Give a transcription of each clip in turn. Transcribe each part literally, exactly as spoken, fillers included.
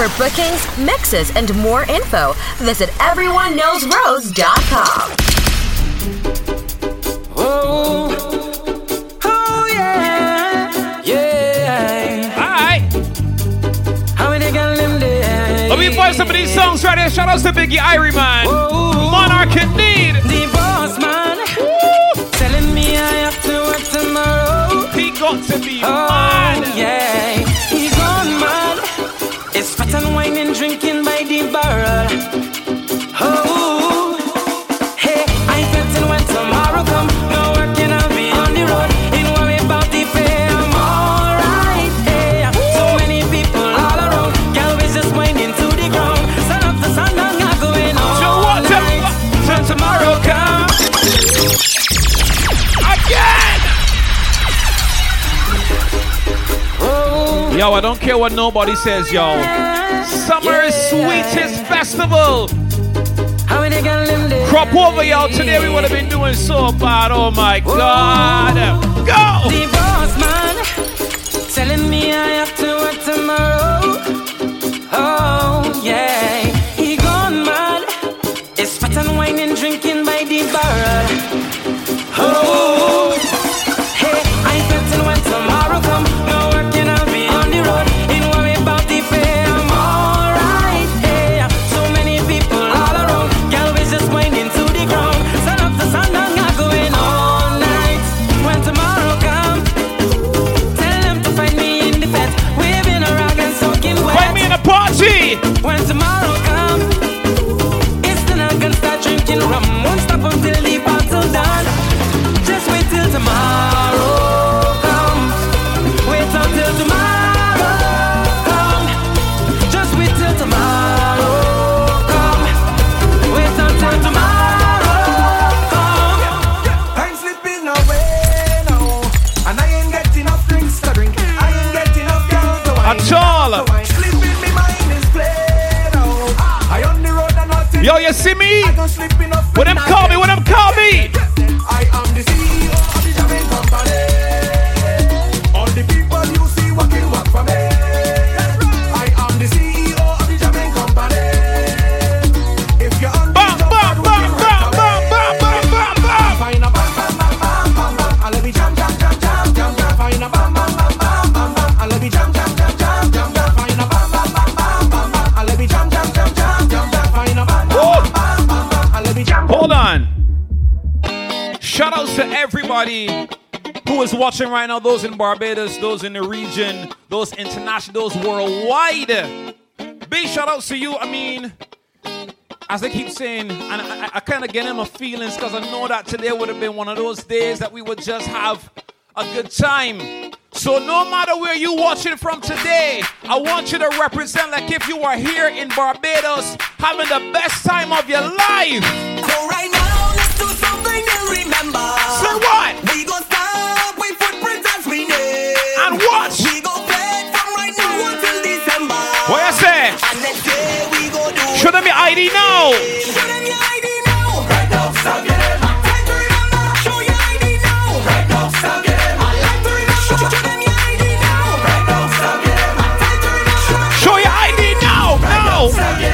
For bookings, mixes, and more info, visit everyone knows rose dot com. Oh, oh yeah, yeah. All right. How many got them there? Let me play some of these songs right here. Shout out to Biggie Irie, man. Oh, Monarch in need. The boss, man. Woo. Telling me I have to work tomorrow. He got to be oh, mine. Yeah. He's on mine. It's fat and wine and drinking by the barrel. Oh, hey, I felt it when tomorrow come. No working, I'll be on the road. Ain't worry about the pay, I'm alright, hey. So many people all around. Girl is just winding to the ground. Sun up the sun, I'm not going on. So what night, till tomorrow come. Again! Yo, I don't care what nobody says, yo. Summer is sweetest festival. Crop over, yo. Today we would have been doing so bad. Oh my God. Go! The boss man telling me I have to work tomorrow. Oh yeah, he gone mad. It's fat and wine and drinking by the barrel. Oh, hey, I felt it when tomorrow come. When tomorrow comes, it's the night gonna start drinking rum. Won't stop until the bottle done. Just wait till tomorrow comes. Wait until tomorrow comes. Just wait till tomorrow comes. Wait until tomorrow comes. Time slipping away now, and I ain't get enough drinks to drink. I ain't get enough girls to wine. At all. Yo, you see me? When them call me, when them call me. I am the C E O of the Jamaican company. All the people you see working work for me. I am the C E O of the Jamaican company. If you're on the job, find a bam bam bam bam bam bam. I love you jam jam jam jam jam jam. Find a bam bam bam bam bam bam. I love you jam jam jam jam jam jam. Find a bam bam bam bam bam bam. I love you jam jam jam jam jam jam. Hold on. Shout outs to everybody who is watching right now. Those in Barbados, those in the region, those international, those worldwide. Big shout outs to you. I mean, as I keep saying, and I, I, I kind of get in my feelings because I know that today would have been one of those days that we would just have a good time. So no matter where you watching from today, I want you to represent like if you are here in Barbados having the best time of your life. So right now, let's do something to remember. Say what? We gon' stop with footprints as we need. And watch. We gon' play from right now until December. What you say? And next day we gon' do. Show them your I D now. Show them your I D now. Right now, stop your head. Show your I D now. Right now, stop your head. Show your I D now, now. Black Rose Supreme. Long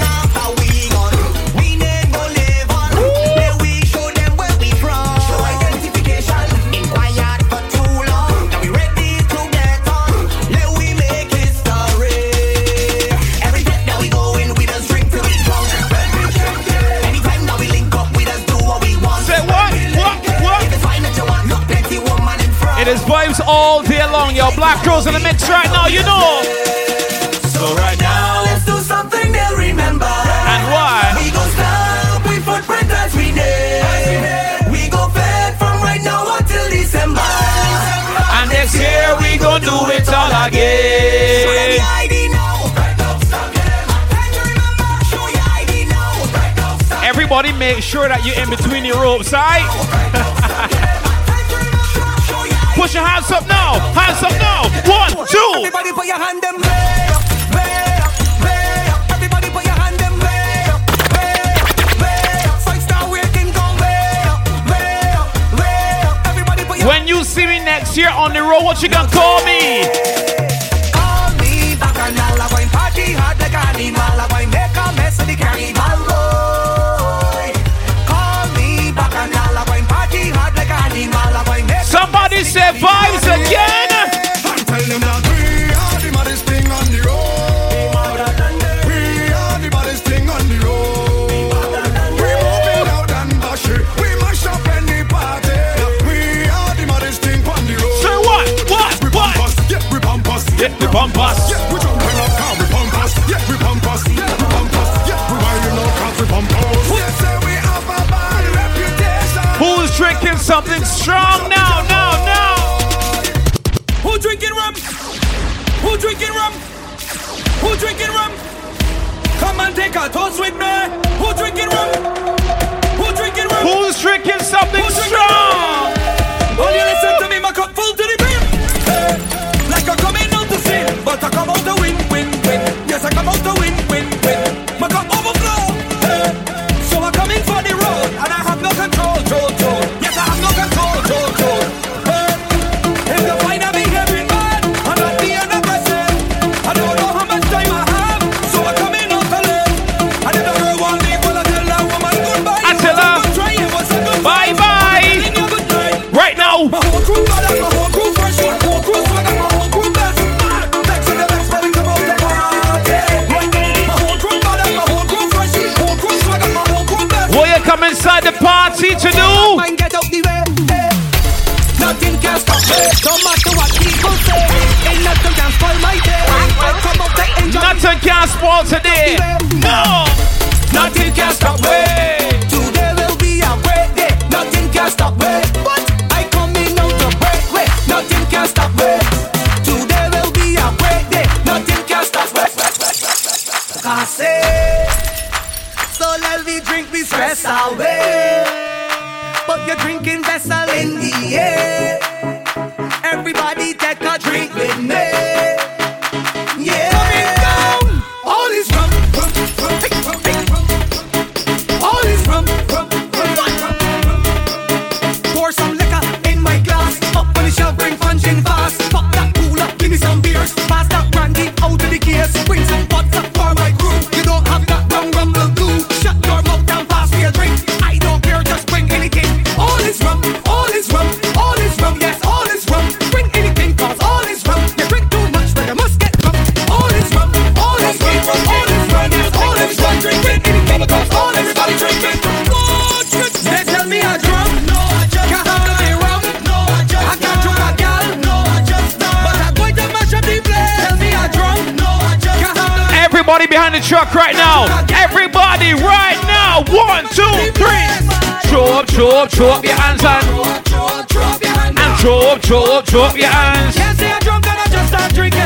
after we gone, we never live on. May we show them where we from. Show identification. Inquired for too long. Now we ready to get on. Let we make history. Every step that we go in, we just drink till we drunk. Anytime that we link up, we just do what we want. Say what? What? What? It is vibes all day long, yo. Black Rose in the mix right now, you know. So right now, let's do something they'll remember. And why? We go stop with footprint as we did. We go fed from right now until December. And next year we go do it all again. Everybody make sure that you're in between your ropes, alright? Push your hands up now, hands up now. One, two. Everybody put your hand them way up, way up, way up. Everybody put your hand them way up, way up, way up. Five star working gone way up, way up, way up. Everybody put your. When you see me next year on the road, what you gonna call me? set the bumpers. Yeah, we jumping up, cause we bumpers. Yeah, we bumpers. Yeah, we bumpers. Yeah, we winding up, cause we bumpers. We say we have a bad reputation. Who's drinking something strong now, now, now? Who drinking rum? Who drinking rum? Who drinking rum? Come and take a toast with me. Who drinking rum? Who drinking rum? Who's drinking something Who's drinking strong? Will you listen to me? My cup full to the brim. Hey, like I come in out to sin, but I come out to win, win, win. Yes, I come out to win, win, win. My cup overflow. Hey, so I come in for the road, and I have no control, control, control. Yes, I have no control, control, control. Hey, if you find me having bad, I'm not the end of myself. I don't know how much time I have, so I come in out to live. And if the girl one day, well, I tell that woman goodbye. I tell her, bye, bye. My whole crew got up, my whole crew fresh, my whole crew swag, my whole crew best. Next to the next, baby, come out the party. My whole crew got up, my whole crew fresh, my whole crew swag, my whole crew best. What you come inside the party to do? Mine get out the way. Nothing can stop me. Don't matter what people say. Ain't nothing can spoil my day. I come out to enjoy. Nothing can spoil today. No. Nothing can stop me. Today will be a great day. Nothing can stop me. Nothing can stop me. Today will be a great day. Nothing can stop me. I say, so let me drink me stress away. Put your drinking vessel in the air. Everybody take a drink with me. Yeah. Coming down. All is rum, rum, rum, rum, rum. All is rum, rum, rum, rum. Pour some liquor in my glass. Shall bring punch in fast. Pop that cooler, give me some beers. Pass that brandy out of the case. Bring some pots up for my crew. You don't have that rum rum will do. Shut your mouth down, pass me a drink. I don't care, just bring anything. All is rum, all is rum, all is rum. Yes, all is rum. Bring anything, cause all is rum. You drink too much, but you must get rum. All is rum, all is rum, all is rum. Yes, all is rum. Drink with anything, cause all everybody drinking. Oh, they tell me I drunk. No, I just can't have to be rum. Everybody behind the truck right now. Everybody right now. One, two, three. Throw up, throw up, throw up your hands and and throw up, throw up, throw up your hands. Can't say I'm drunk and I just start drinking.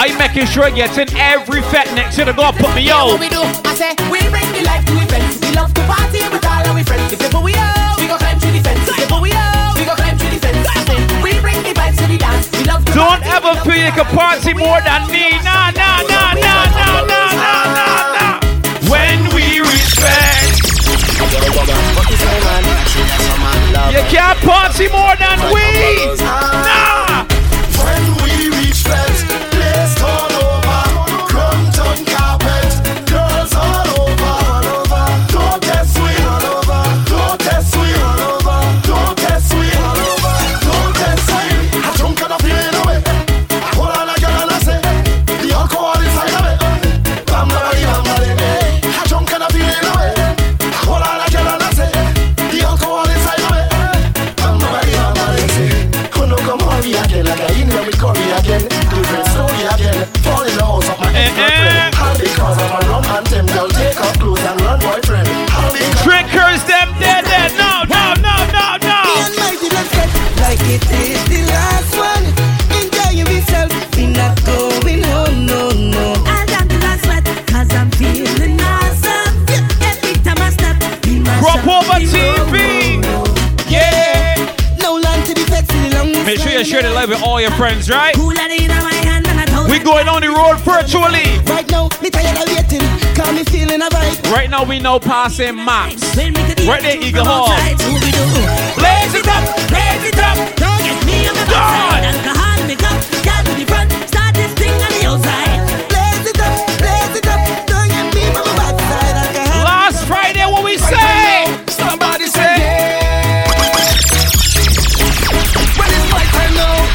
I'm making sure I get in every fet next to the go put me yo. We do. I say we bring the life to events. We love to party with all our friends. If you put we out, we go climb through the fence. If you put we out, we go climb through the fence. We bring the vibes to the dance. We love to. Don't ever pick a party more than me. Nah, nah, nah, nah, nah, nah, nah, nah, nah. When we respect, you can't party more than we. Nah. When we respect, let's turn over. Grunt on carpet, girls all over. All over. Don't test we all over. Don't test we all over. Don't test we all over. Don't test we. I don't get up here. Trickers them dead, dead. No, no, no, no, no. Like it is the last one. Enjoying yourself. We're not going home, no, no. I got the last sweat, cause I'm feeling awesome. Every time I step, Crop Over T V. Yeah. No long to be flexing along. Make sure you share the live with all your friends, right? We're going on the road virtually. Right now, me tired of waiting. Cause me feeling alright. Right now, we know passing maps. Right there, Eagle Hall. Blaze it up, blaze it up. Don't get me on the outside. Alcohol, pick up, got to the front. Start this thing on the outside. Blaze it up, blaze it up. Don't get me on the outside. Alcohol. Last Friday, what we say? Somebody say. When it's my turn now.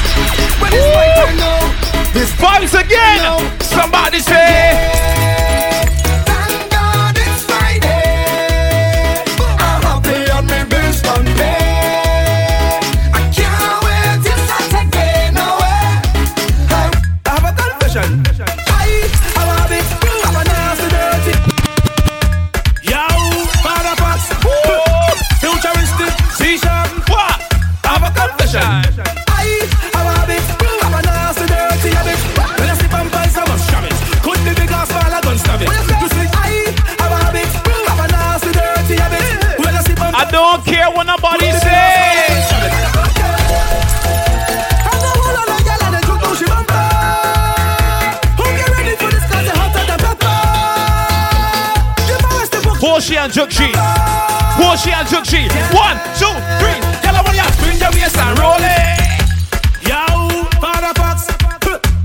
When it's my turn now. This vibes again. No. Somebody say, yeah. Thank God it's Friday. I'm happy on my best on day. I can't wait till Saturday. and Jugshi. Washi and Jugshi. One, two, three. Yellow one, yeah. Bring the waist and roll it. Yo, father box.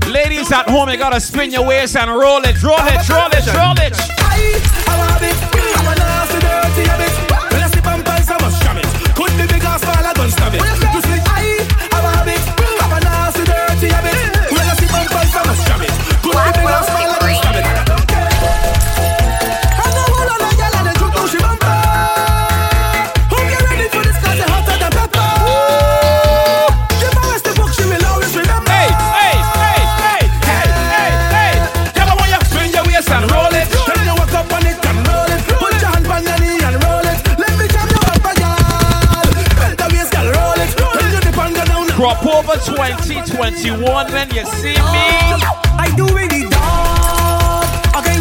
Ladies at home, you gotta spin your waist and roll it, roll it, roll it, roll it. I love it. I'm a nasty, dirty habit. When I see bumpers, I must jam it. Could be big ass, but I don't stab it. You see, I love it. I'm a nasty, dirty habit. When I see bumpers, I must jam it. Could be big ass, but I don't stab it. I'm the one on a girl and a drunk to she bumper. Hope you're ready for this, cause you're hotter than pepper. The first to book, she will always remember. Hey, hey, hey, hey, hey, hey, hey. Tell her when you spin your waist and roll it. Tell you walk up on it. Crop Over twenty twenty-one when you see me. I do really dog. Okay,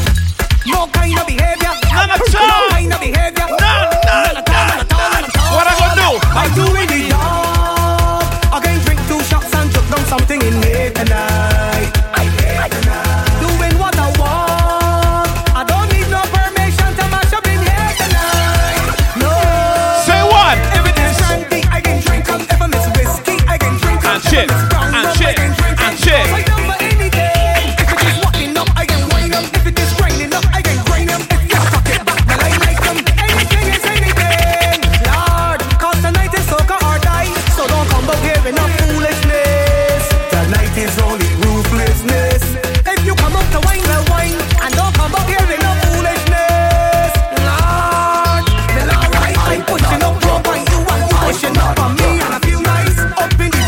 no kind of behavior. None at all. No kind of behavior. None, none, none, none. What I gonna do? I do really dog. Okay, drink two shots and jump down something in me tonight. I hate tonight. Doing what I want. I don't need no permission to mash up in here tonight. No. Say what? Everything's trendy. I can drink up if I miss whiskey. I can drink up. And shit. And shit. And shit. If it is walking up, I can wind up. If it is grinding up, I can grind up. If you fuck it back, then I make them. Anything is anything. Lord, cause tonight is soca or die. So don't come up here with no foolishness. Tonight is only ruthlessness. If you come up to wine, well wine. And don't come up here with no foolishness. Lord, then alright. I'm pushing up your body. You and you pushing up on me. And I feel nice up in the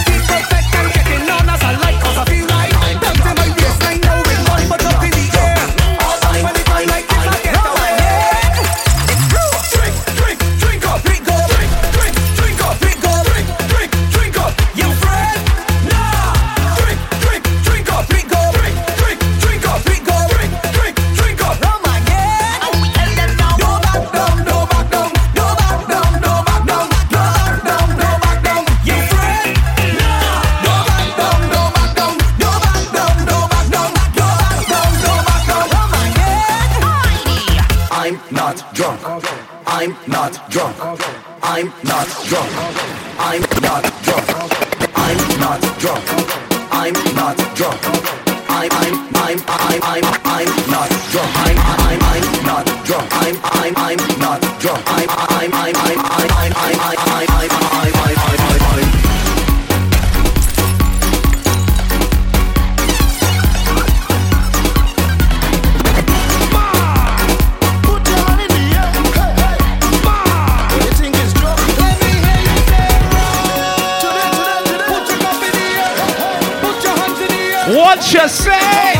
I'm not drunk. I'm not drunk. I'm not drunk. I'm not drunk. I'm not drunk. I'm I'm I'm I'm I'm I'm not drunk. I'm I'm I'm not drunk. I'm I'm I'm not drunk. I'm I'm I'm I'm I'm I'm I'm I'm I'm I'm I'm What you say? Freestyle,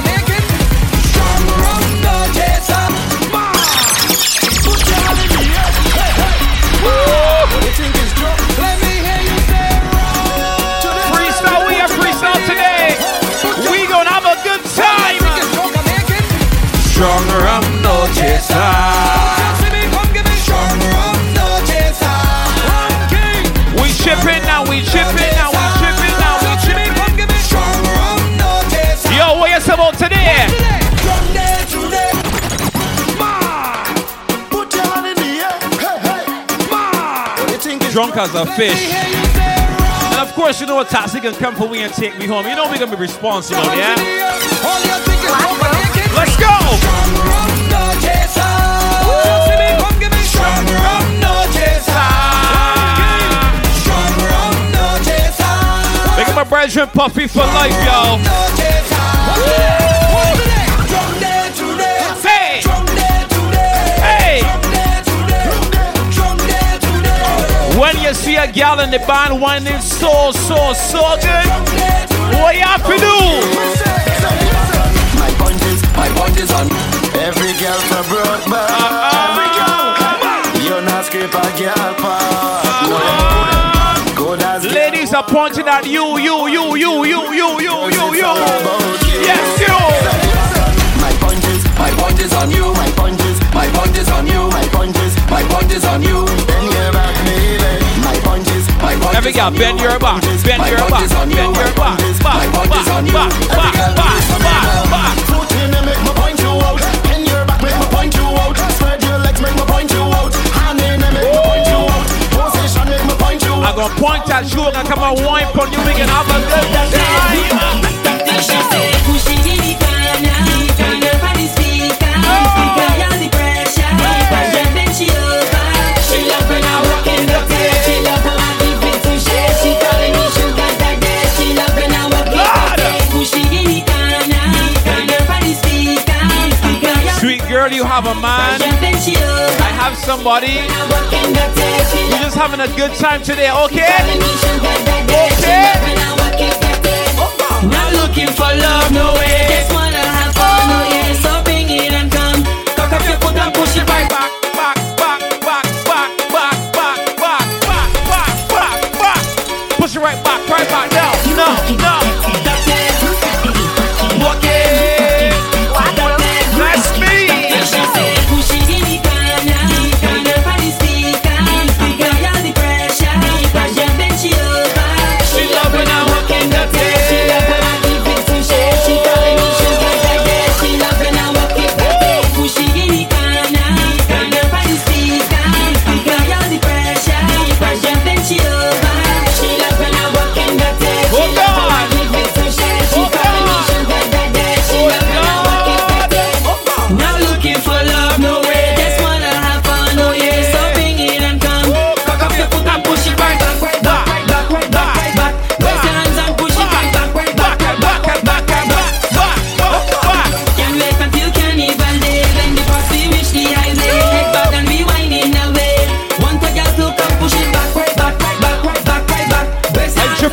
we are freestyle today. We gonna have a good time. Stronger, I'm no chaser. Stronger, I'm no chaser. We shipping now, we shipping now. About today. From day to day. Put your hand in the air. Hey, hey. Ma. You think it's drunk, drunk as a fish. And of course, you know what taxi can come for me and take me home. You know we're gonna be responsible, yeah? Let's go! Make up my brethren puffy for life, y'all. From day to day, hey, from day to day, hey, from day to day. When you see a gal in the band whining so, so, so good, what you have to do? My point is, my point is on every girl for broke man. Every girl, come on. You're not scrape a girl for good as ladies are pointing at you, you, you, you, you, you, you, you, you. Yes, you. My point is, my point is on you. My point is, my point is on you. My point is, my point is on you. Bend your back, baby. My point is, my point is on you. Bend your back, bend your back, bend your back. My point is on you. Back, back, back, back, back. Put in and make my point you out. Bend your back, make my point you out. Spread your legs, make my point you out. come and wine on you, we can have a good time. You have a man, I have somebody, we're just having a good time today, okay? Okay? Not looking for love, no way. Just wanna have fun, no way. So bring it and come. Cock up your foot and push it right back. Back, back, back, back, back, back, back, back, back, back, back. Push it right back, right back, now, now, now. That's it. Walk it.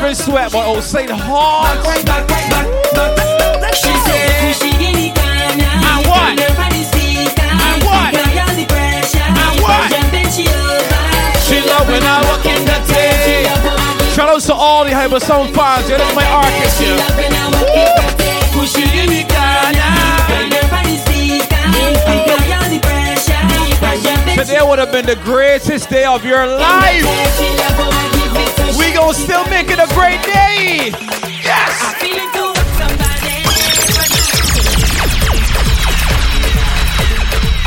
Sweat, but I'll say hard. Back, back, back, back, back, back, back. She said, I want, I want, I want. She love when I walk in the tent. Shout out to all the hyper sound fans. You're my artist here. Today would have been the greatest day of your life. We gon' still make it a great day! Yes! I feel it too with somebody.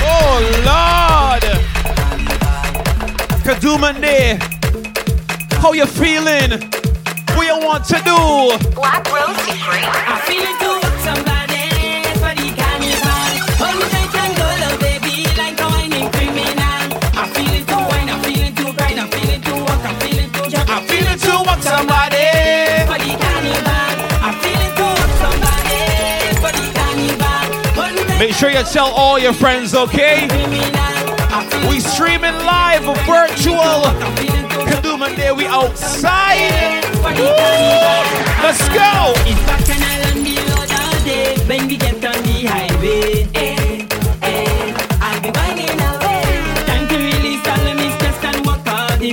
Oh Lord! Kadumande, how you feeling? What you want to do? Black Rose Supreme. I feel it too with somebody. For the carnival. Only I can go, love baby, like a whining criminal. I feel it too wine, I feel it too grind, I feel it too walk, I feel it too jump. I feel it too walk somebody for the carnival. I feel it too walk somebody for the carnival. Make sure you tell all your friends, okay? We streaming live, virtual. Kadumande, we outside. Woo! Let's go. It's back and I on the road all day when we get on the highway.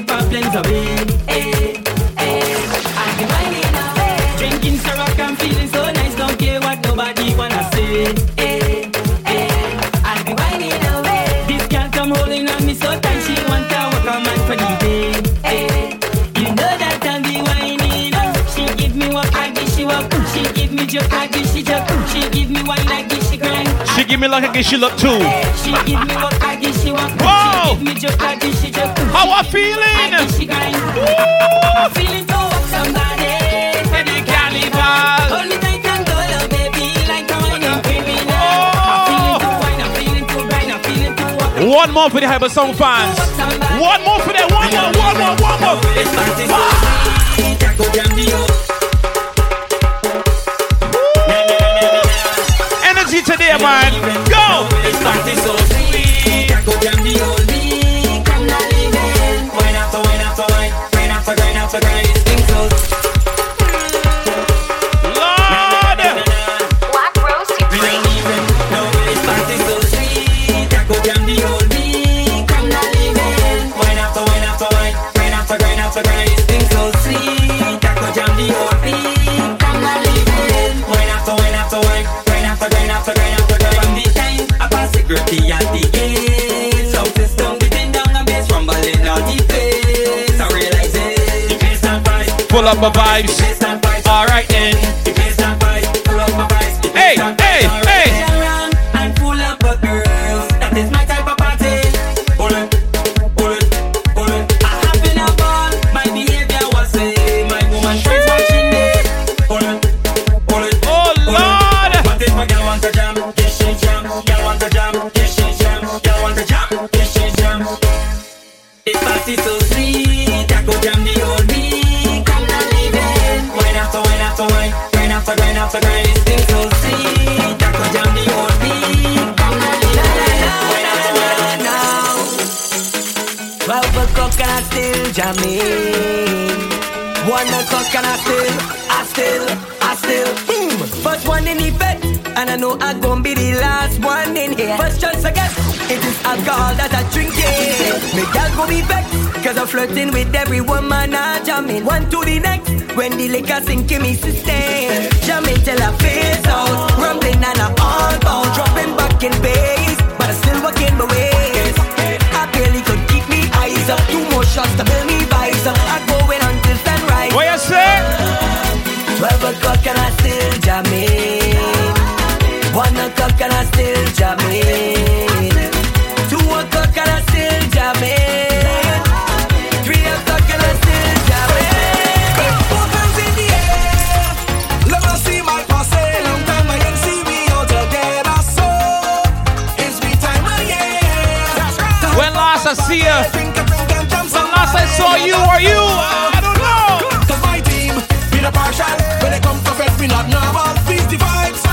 Problems away, eh, eh. I'll be whining away. Drinking syrup, I'm feeling so nice. Don't care what nobody wanna say, eh, eh. I'll be whining away. This girl come holding on me so tight. She want a walk on man for the day, eh. You know that I'll be whining up. She give me what I give, she walk. She give me joke, I give, she joke. She give me wine, I give, she grind. She give me like I give, she look too. She give me what I give, she walk. Whoa! She give me joke, I give, she joke. How I feeling? I I'm feeling so up somebody for the carnival. Only time can go, love baby, like a whining criminal. I'm feeling too wine, I'm feeling too wine, I'm feeling too. One more for the hyper song fans. One more for that. One more, one more, one more. It's my thing. Energy today, man. Go. It's my thing, so sweet. Lord, Black Rose Supreme. No, this party so sweet. I go down the old me. Come now, leave it. Wine after wine after wine, grind after grind after grind. This thing so sweet. I go down the old me. Come now, leave it. Wine after wine after wine, grind after grind after grind after grind. From the time I pass security at the gate, sound system beating down the bass, rumbling all the place. I realize it. Pull up my vibes. Alright then. Pull up my vibes. Hey, hey, hey. And pull up a girl. That is my type of party. Pull it, pull it, pull it. I have been a ball. My behavior was same. My after wine, grind after grind after grind. This thing so sweet, that could jam the whole beat. Now, twelve o'clock and I still jamming. One o'clock and I still, I still, I still. Mm. First one in the bed, and I know I'm gonna be the last one in here. First chance I get, it is alcohol that I drink it. Make that go be back, cause I'm flirting with every woman I jam in. One to the next, when the liquor sink in me sustain. Jamming till I phase out, rumbling and I'm all bound. Dropping back in base, but I still working my ways. I barely could keep me eyes up, two more shots to build me vibes up. I go in until stand right. What you say? Twelve o'clock and I still jamming. One o'clock and I still jamming. Two o'clock and I still jamming. Three o'clock and I still jamming. Four times in the air. Never see my past. Long time I can see me all together. So it's me time again. When last I see you, when last I saw you or you, I don't know. Cause my team be the partial. When they come to fed me not normal. Please the vibes.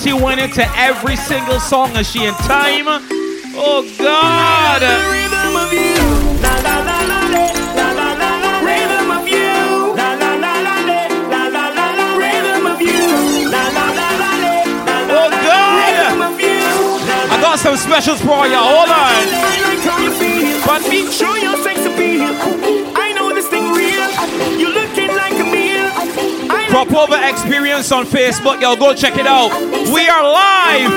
She went into every single song. Is she in time? Oh God! Rhythm of you, la la la la la la la la. Rhythm of you, la la la la la la la la. Rhythm of you, la la la la la la. Oh God! I got some specials for you. Hold on. But be sure your sex appeal. I know this thing real. You looking like a meal. Crop Over experience on Facebook. Y'all go check it out. We are live,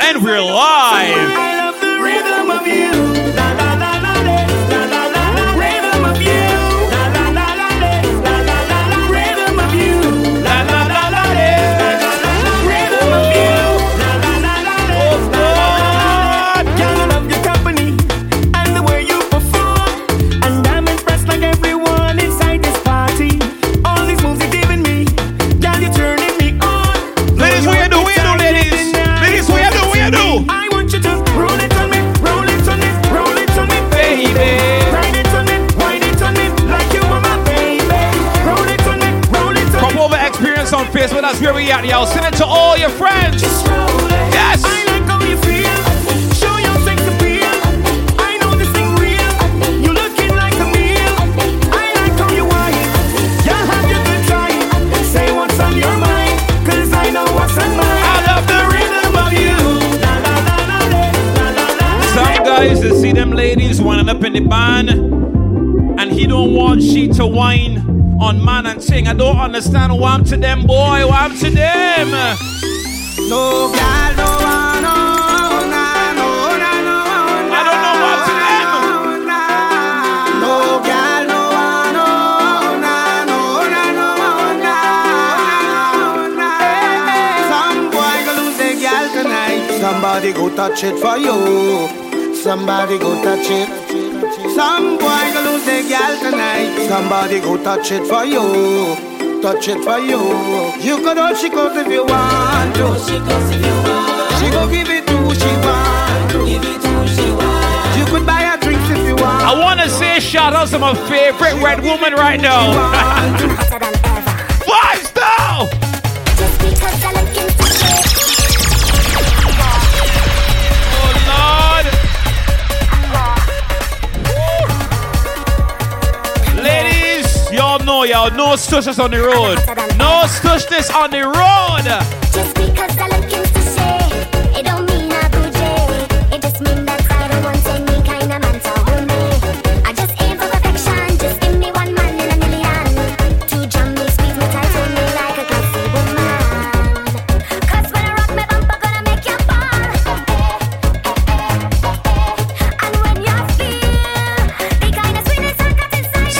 and we're live. I love the rhythm of you. La la la la la la la la. Rhythm of you. La la la la la la la la. Rhythm of you. La la la la la la la. Rhythm of you. La la la la la la. Girl, I love your company and the way you perform, and I'm impressed like everyone inside this party. All these moves you're giving me, girl, you're turning me on. Ladies, we are doing. I want you to roll it on me, roll it on me, roll it on me, baby. Ride it on me, ride it on me, like you are my baby. Roll it on me, roll it on me. Crop Over experience on Facebook, that's where we at, y'all. Send it to all your friends. Just roll it. Yes. I like how you feel. Show your sex appeal. I know this thing real. You looking like a meal. I like how you are. You have your good time. Say what's on your mind, cause I know what's on mine. I love the rhythm of you. Some guys that see them ladies winding up in the barn, and he don't want she to whine on man and ting. I don't understand why I'm to them, boy, why I'm to them. No, God, no, no, no, no, no, no. I don't know why I'm to them. No, God, no, no, no, no, no, no, no. Some boy gonna lose their girl tonight. Somebody go touch it for you. Somebody go touch it. Some boy gonna lose their gal tonight. Somebody go touch it for you. touch it for you. You can all she goes if you want to. She goes if you want. She go give it to who she want to. Give it to who she want. You could buy her drinks if you want. I wanna say shout out to my favorite she red woman right now. Five star. Just because I like him. No, y'all, no stushness on the road. No stushness on the road. Just because I look into shade, it don't mean I bougie. It just means that I don't want any kind of man to hold me. I just aim for perfection. Just give me one man in a million. Two jummy squeeze me tight, hold me like a classy woman. Cause when I rock my bumper, gonna make you fall. And when you feel the kind of sweetness I got inside.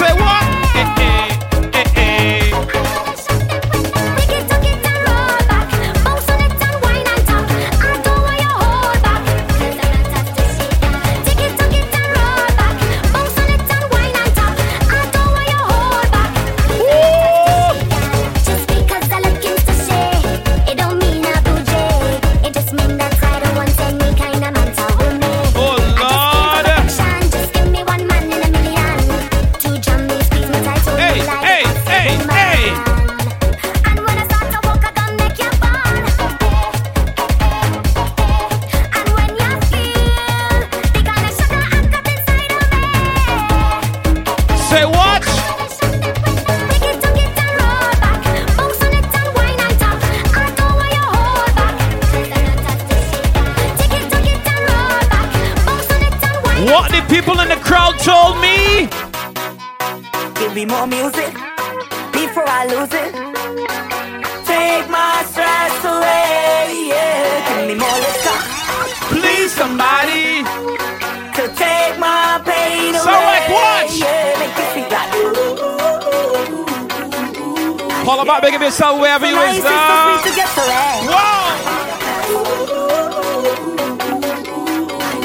Say what? So wherever you is now. Whoa!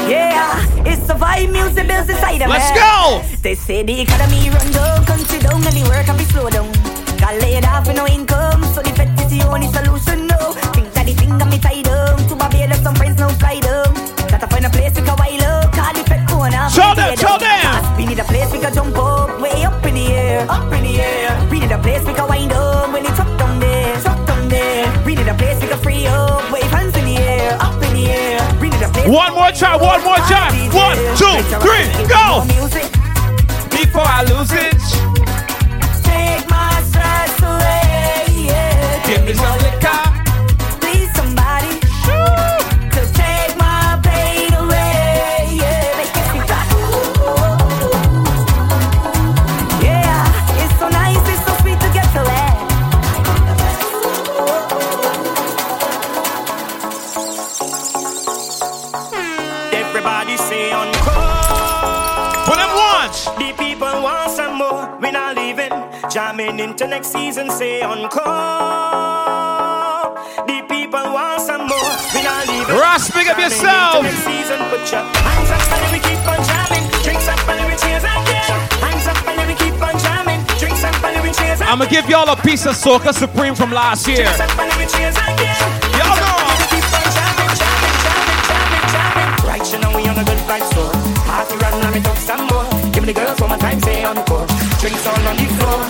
Yeah, it's the vibe music builds inside of me. Let's go! They say the economy run down, country down, and the work can be slow down. Got laid off with no income, so the pet is the only solution now. Think that the thing got me tied up, to my bed, left some friends now tied up. Gotta find a place we can wild up, call the pet corner. Show them, show them! We need a place we can jump up, way up in the air, up in the air. We need a place we can wind up, when it's up. One more time, one more time. One, two, three, go! Before I lose it, take my stress away. Yeah. Give me some liquor. Please, somebody, to take my pain away. Yeah. Yeah, it's so nice, it's so sweet to get to it. Everybody say on call. Put them once. The people want some more. We're not leaving. Jamming into next season. Say on call. The people want some more. We're not leaving. Ross, pick up yourself. Next season, put your hands up and we keep on jamming. Drinks up and we cheers again. Hands up and we keep on jamming. Drinks up and we cheers again. I'm gonna give y'all a piece of Soca Supreme from last year. Drinks up and we cheers again. Y'all go. You know we on a good vibe store. Party run and we talk some more. Give me the girls one more time, say encore. Drinks all on the floor.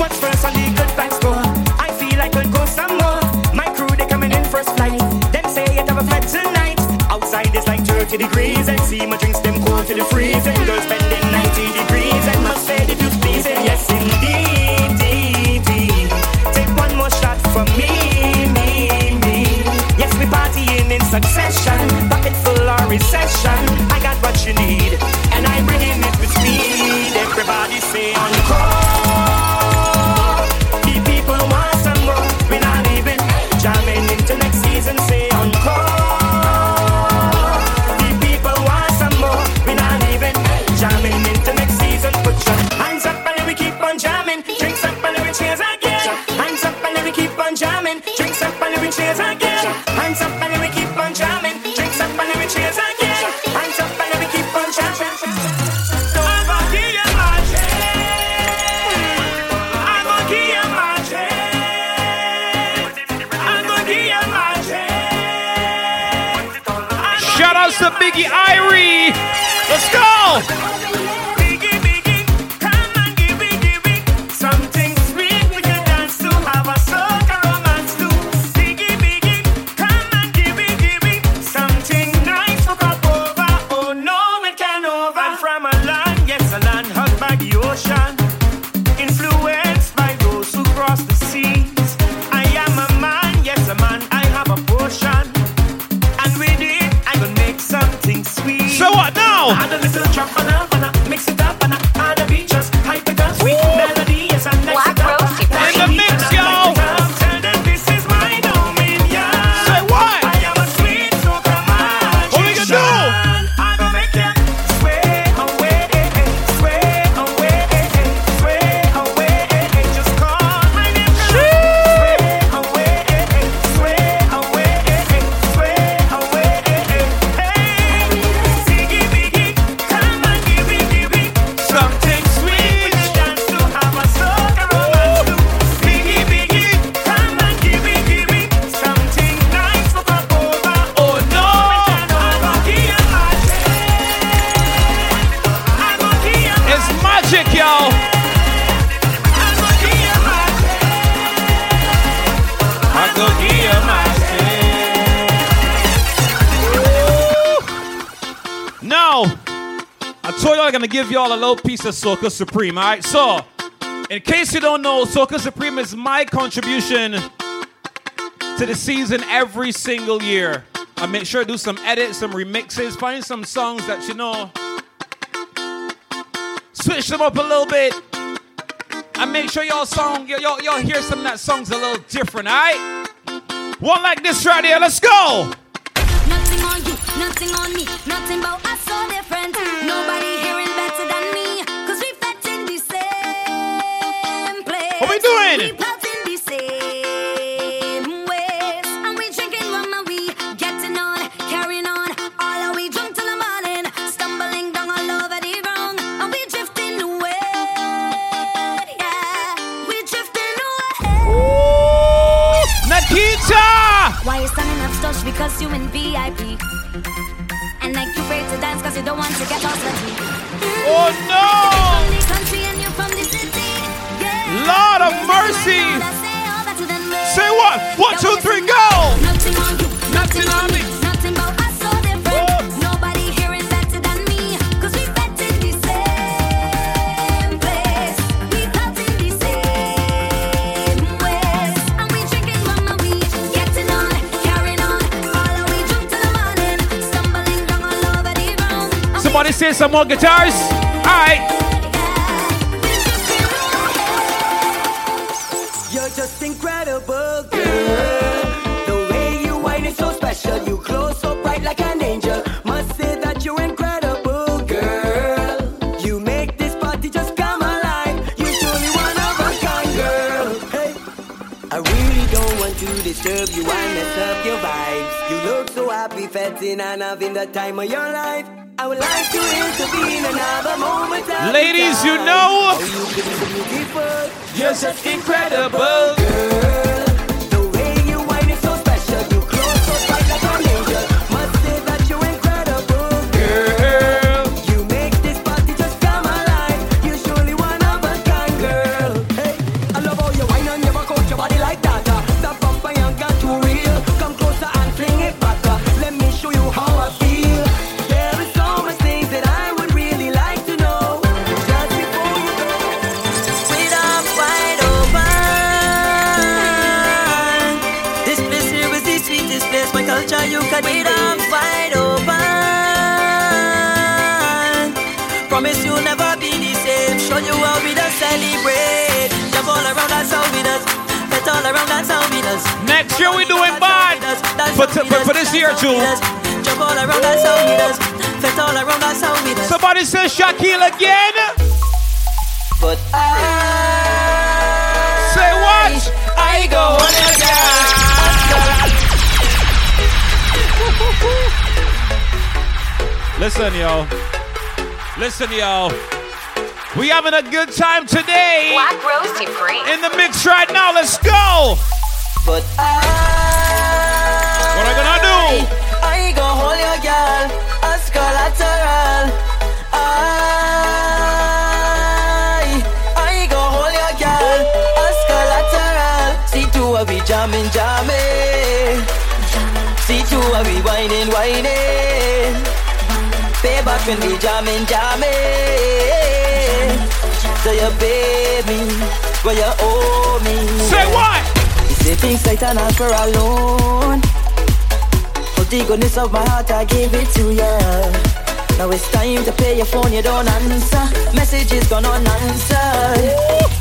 What's first on the good vibe store? I feel I could go some more. My crew, they coming in first flight. Them say it have a flight tonight. Outside it's like thirty degrees. And see my drinks them cold to the freezing. Girls spending ninety degrees. And must say that you pleasing. Yes indeed, dee, dee. Take one more shot for me, me, me. Yes, we partying in succession. Recession, I got what you need, and I'm bringing it with speed. Everybody say on call. The people want some more. We're not leaving. Jamming into next season. Say on call. The people want some more. We're not leaving. Jamming into next season. Put your hands up and we keep on jamming. Drinks up and we cheers again. Hands up and we keep on jamming. Drinks up and we cheers again. Hands up and we keep on jamming. Cheers again. Hands up and we keep on jamming. I'm a key and magic. I'm a key and magic. shouts to Biggie Irie. Let's go. Biggie, Biggie, come and give me, give me something sweet we can dance to, have a soca romance too. Biggie, Biggie, come and give me, give me something nice for Crop Over. Oh no, it can over. I'm from a land, yes, a land hugged by the ocean, influenced by those who cross the seas. I am a man, yes, a man. I have a portion. Something sweet. So what now? Add a little drop and a mix it up and a add a beat, just hype it up. Sweet melody, yes, and next Black Rose Supreme. In the mix, yo. Tell them this is my dominion. Say what? I am a sweet soca magician. What we gonna do? I'm gonna make you sway away, sway away, sway away. Just call my name. Sway away, sway away, sway away. Something sweet. Biggie, Biggie, come and give me, give me something nice for Crop Over. Oh no, it's magic, yo. I go give you my shit. Now, I told y'all I'm gonna give y'all a little piece of Soca Supreme, all right? So, in case you don't know, Soca Supreme is my contribution to the season every single year. I make sure to do some edits, some remixes, find some songs that you know, switch them up a little bit, and make sure y'all song, y- y'all y'all hear some of that song's a little different, all right? One like this right here, let's go! Nothing on you, nothing on me, nothing about us so different. Nobody here is better than me, cause we fed in the same place. What we doing? We pop in the same ways. And we drinking rum and we getting on, carrying on. All are we drunk till the morning, stumbling down all over the ground. And we drifting away, yeah. We drifting away. Nikita! Why you standing up stush? Because you in V I P. And like you afraid to dance cause you don't want to get lost like me. Oh no! From the country and you from the city. Yeah. Lord of mercy! Say what? One, two, three, go! Nothing on you, nothing on me. Nothing about us so different. Nobody here is better than me. Cause we fed in the same place. We felt in the same ways. And we drinking rum and we getting on, carrying on. All are we drunk till the morning, stumbling down all over the ground. And we Somebody say some more guitars. All right. You're just incredible, girl. The way you whine is so special. You glow so bright like an angel. Must say that you're incredible, girl. You make this party just come alive. You're truly one of a kind, girl. Hey, I really don't want to disturb you. I mess up your vibes. You look so happy, fetting and having the time of your life. I would like to intervene and have a moment of Ladies, you time. know. Oh, you could be so beautiful. You're just incredible, girl. The way you whine is so special. You glow so bright like an angel. Must say that you're incredible, girl. You make this party just come alive. You're surely one of a kind, girl. Hey, I love how you whine and never coat your body like that. uh. Stop up my young got too real. Come closer and fling it back. uh. Let me show you how I feel. There is so much things that I would really like to know. Just before you go, with arms wide open. This place here is the sweetest place. My culture you can with arms wide open. Promise you'll never be the same. Show you how we just celebrate. Jump all around, that's how we does. Get all around, that's how we does. Next year we doing bad. For, t- for, for this year too. Jump all around, that's how we does. Get all around, that's how we does. Somebody says Shaquille again. But I Say what? I go on a diet. Listen, yo. Listen, yo. We having a good time today. Black Rose Supreme. In the mix right now. Let's go. But I What I gonna do? I go hold your girl. whining, whining. Stay back when we jamming, jamming. So you baby, me, well you owe me. Say what? You say things like that now for alone. For the goodness of my heart I gave it to you. Now it's time to pay your phone, you don't answer. Messages gone unanswered.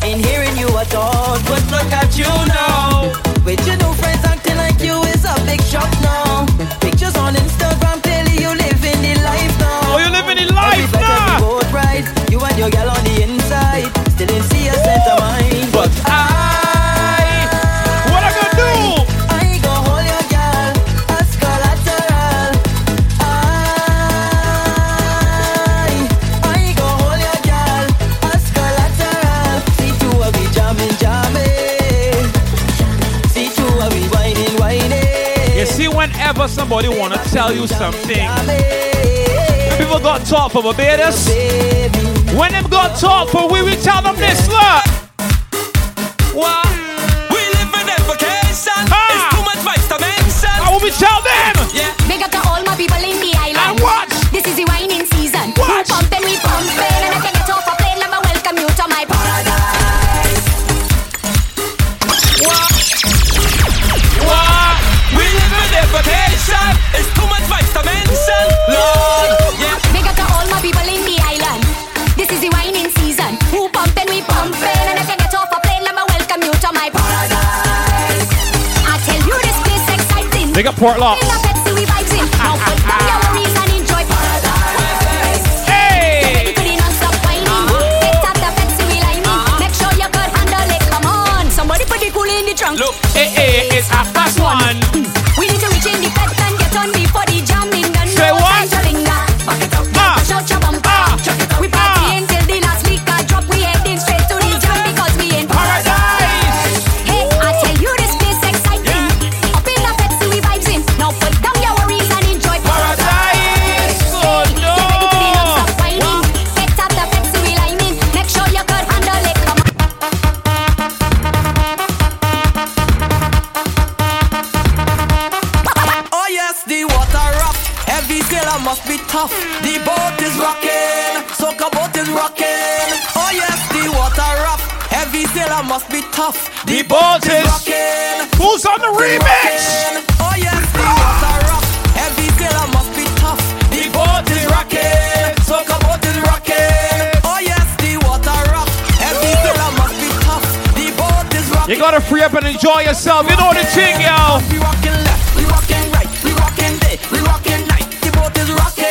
Ain't hearing you at all, but look at you now. With your new friends acting like you is a big shock now. Pictures on Instagram, clearly you living the life now. Oh, you living the life now. Boat ride, you and your girl on the inside. Still didn't see a sense of mine. But I, what I gonna do? I go hold your girl as collateral. I, I go hold your girl as collateral. See two of we jamming, jamming. See two of we whining, whining. You see, whenever somebody wanna tell you something, people got talk for Barbados. When them got talk for we, we tell them this, look. What? We live in vacation. Ah. It's too much vibes to mention. I will be tell them. Yeah. Big up to all my people in the island. And watch. This is the whining season. Watch. We pumping, we pumping. And I can get off a plane. Let me welcome you to my paradise. What? What? We live in vacation. It's too much vibes to mention. Lord. Yeah. Big up to all my people in the island. This is the whining season. Who pumpin', we pumpin'. And if you get off a plane, I'ma welcome you to my paradise. I tell you this place is exciting. They got Port Lock. Now put down your worries and enjoy paradise. Hey! Get ready for the non-stop whining. Get up the Pepsi, we lining. Make sure you can handle it, come on. Somebody put the coolie in the trunk. Look, hey, hey, it's half past one. We need to reach in the pet and get on before the jam in the night. Say what? Fuck it up. Ah! Shout your bumper. Ah! Check it up. We party. The boat is rocking, soca boat is rocking. Oh yes, the water rough. Heavy sailor must be tough. The, the boat, boat is rocking. Who's on the remix? Rockin'. Oh yes, the ah. water rough. Heavy sailor must be tough. The, the boat, boat is rocking, soca boat is rocking. Oh yes, the water rough. Heavy sailor must be tough. The boat is rocking. You gotta free up and enjoy yourself. You know the thing, y'all. We rocking left, we rocking right, we rocking day, we rocking night. The boat is rocking.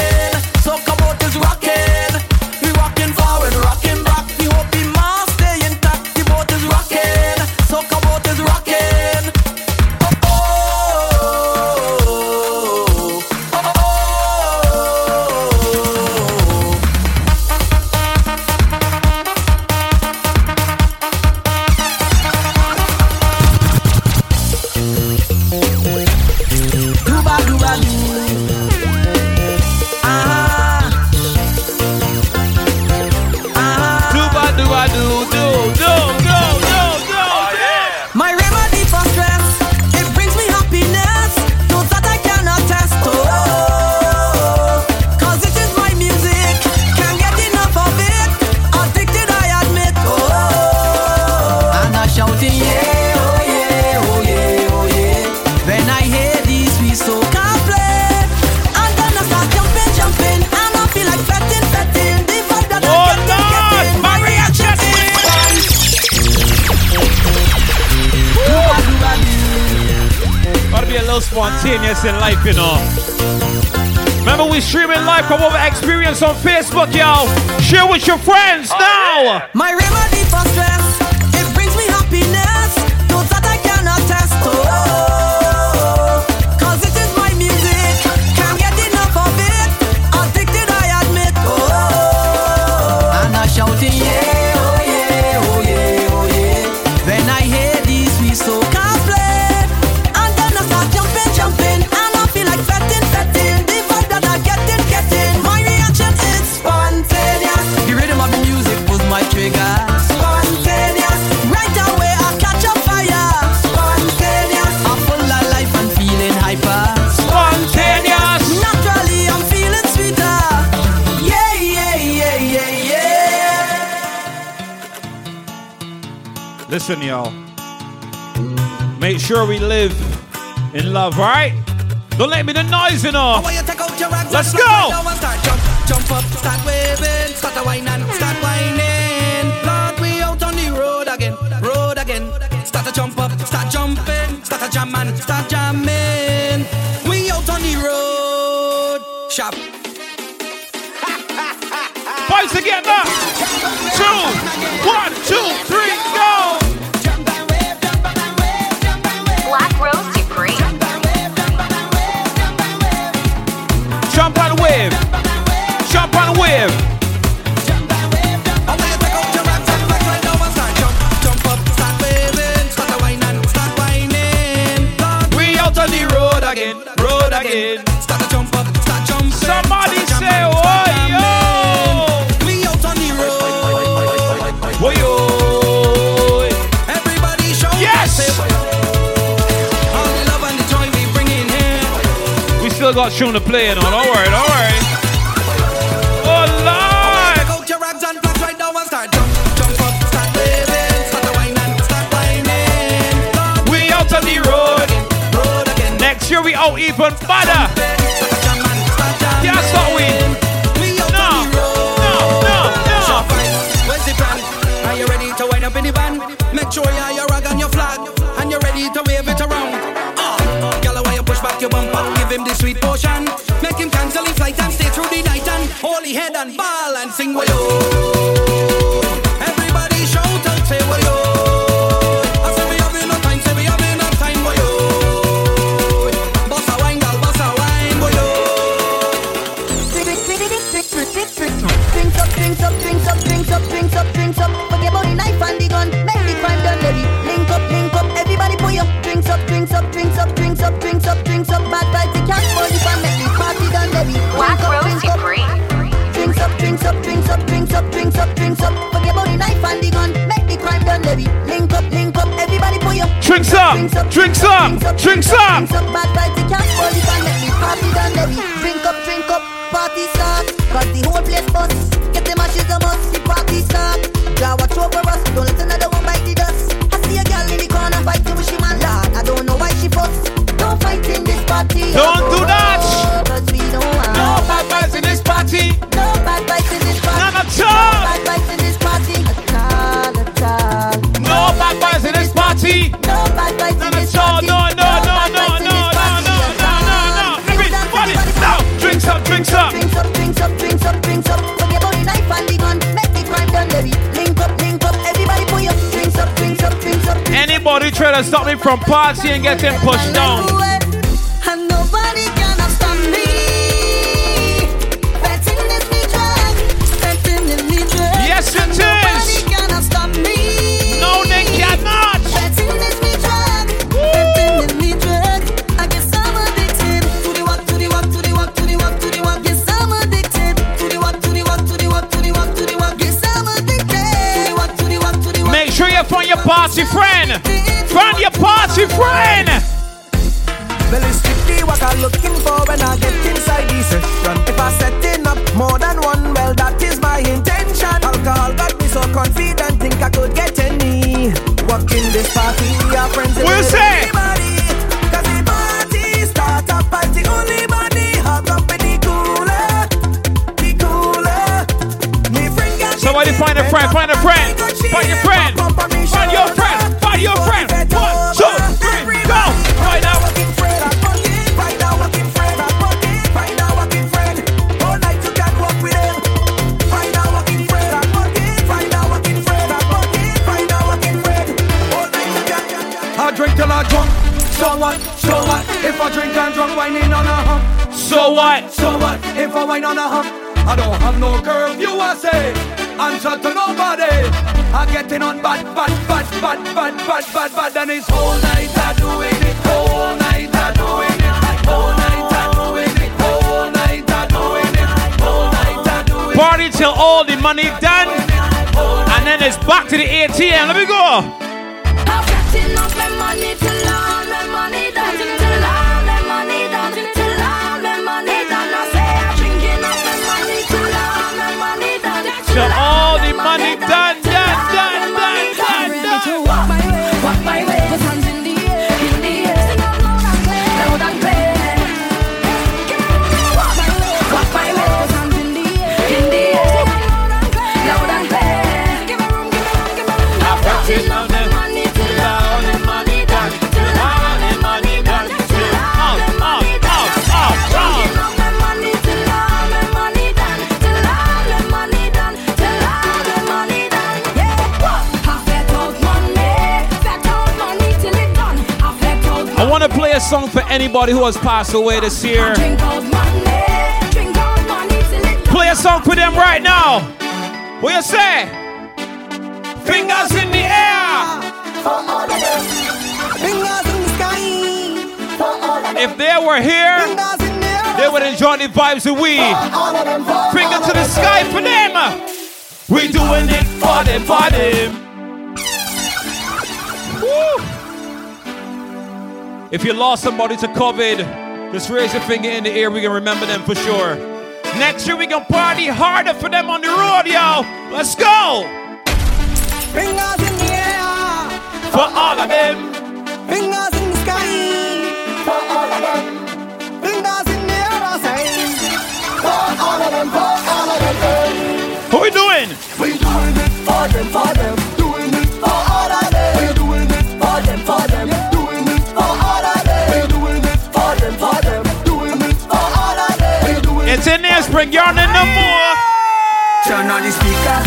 Spontaneous in life, you know. Remember, we streaming live, Crop Over Experience on Facebook, y'all. Share with your friends oh, now. Yeah. My remedy for stress, it brings me happiness. No that I cannot test. Oh, cause it is my music. Can't get enough of it. Addicted, I admit. Oh, I'm not shouting, yeah, oh yeah, oh yeah, oh yeah. When I hear these, we so my trigger. Spontaneous. Listen, y'all. Make sure we live in love, right? Don't let me the noise in off. Let's go. Jump up, start waving, start a whining, start whining. Lord, we out on the road again, road again. Start to jump up, start jumping, start a jamming, start jamming. We out on the road, shop. Fight together. Two, one, two, three, go. Jump and wave, jump and wave, jump and wave. Black Rose Supreme. Jump and wave, jump and wave, jump and wave. Jump and wave. Jump and wave. Jump and wave. I want you to take out your rags and back right now and start jump, jump up, start waving, start a whining, start whining. Lord, we out on the road again, road again. Start to jump up, start jumping. Somebody say, oh yo, we out on the road, oh yo. Everybody shout, yes. All the love and the joy we bring in here. We still got Shona playing on. All right, all right. Here we out even better. That's what we. No, no, no, no. Where's the plan? Are you ready to wind up in the van? Make sure you have your rag and your flag, and you're ready to wave it around. Oh, girl, why you push back your bumper? Give him the sweet potion. Make him cancel his flight and stay through the night and hold his head and ball and sing with you. Everybody shout and say with you. Drink some, drink some, drink some. Drink up, drink up, party start. Cause the whole place bust. Get them ashes on us, the party start. Draw watch over us, don't let another one bite the dust. I see a girl in the corner fighting with she man. Lord, I don't know why she fuss. Don't fight in this party. Don't do that. Cause we don't want no bad vibes in this party. No bad vibes in this party. Not at all. No bad vibes in this party. Not at all. No bad vibes in this party. No bad vibes in this party. No, no, no, no, no, no, no, no, no, no. Everybody, now, drinks up, drinks up. Drinks up, drinks up, drinks up, drinks up. Forget about the knife and the gun. Make the crime done, baby. Link up, link up. Everybody pull up. Drinks up, drinks up, drinks up. Anybody try to stop me from partying and getting pushed down? From your party friend, from your party friend. Well, it's strictly what I'm looking for when I get inside the session. If I'm setting up more than one, well, that is my intention. Alcohol got me so confident, think I could get any. Walk in this party, our friends in we'll everybody. Cause the party start up as the only body. Hug up in the cooler, the cooler. Me friend got somebody find a friend, find a friend, find a friend. Find your friend, find your friend. One, two, three, go! Right now, walking friend, I'm walking. Right now, walking friend, I'm walking. Right now, walking friend. All night you can walk with him. Right now, walking friend, I'm walking. Right now, walking friend, I'm walking. Right now, walking friend. All night you can. I drink till I drunk. So what? So what? If I drink and drunk, whining on a hump. So what? So what? If I whine on a hump, I don't have no curfew. I say, answer to nobody. I'm getting on bad, bad, bad, bad, bad, bad, bad, bad, and it's all night I'm doing it, all night I'm doing it, all night I'm doing it, all night I'm doing it, all night I'm doing it. Party till all the money done, and then it's back to the A T M. Let me go. I'm getting up my money till all my money done, till all my money done, till all my money done. I say I'm drinking up my money till all my money done, till all the money done. Done, done, done, done. song for anybody who has passed away this year. Play a song for them right now. What you say? Fingers in the air. For all of us. Fingers in the sky. For all of us. If they were here, they would enjoy the vibes of we. Finger to the sky for them. We doing it for them, for them. Woo. If you lost somebody to COVID, just raise your finger in the air. We can remember them for sure. Next year we gonna party harder for them on the road, yo. Let's go. Fingers in the air for all of them. Fingers in the sky for all of them. Fingers in the air, I say, for all of them, for all of them. What we doing? We doing it for them, for them. Doing it for all of them. We doing it for them, for them. Doing it for all of them. We doing it for them, for them. It's in there, spring yarn and no more. Turn on the speaker,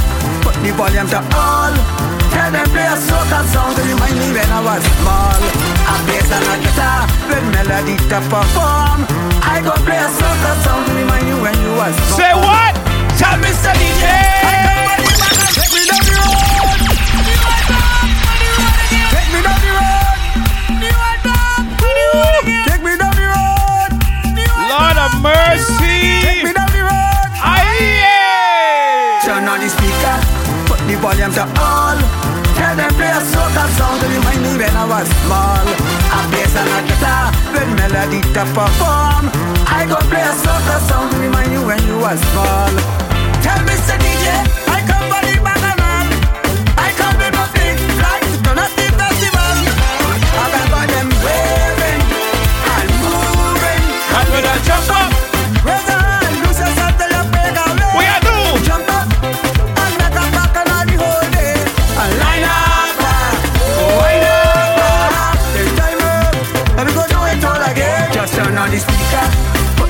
put the volume to all. Tell them play a soca song to remind me when I was small. I bass and a guitar with melody to perform. I go play a soca song to remind you when you was small. Say what? Tell me, Sadie. Take me down the road. Take me down the road. Take me down the road. Lord of mercy. The volume to all. Tell them play a soca song to remind me when I was small. I bass and a guitar with melody to perform. I go play a soca song to remind you when you was small. Tell me, Mister D J, I come for the Bajan. I come with my big flag to nothing festival. I remember them waving and moving. And when I jump up, raise your hand, lose yourself to the big away. We are doing jump up.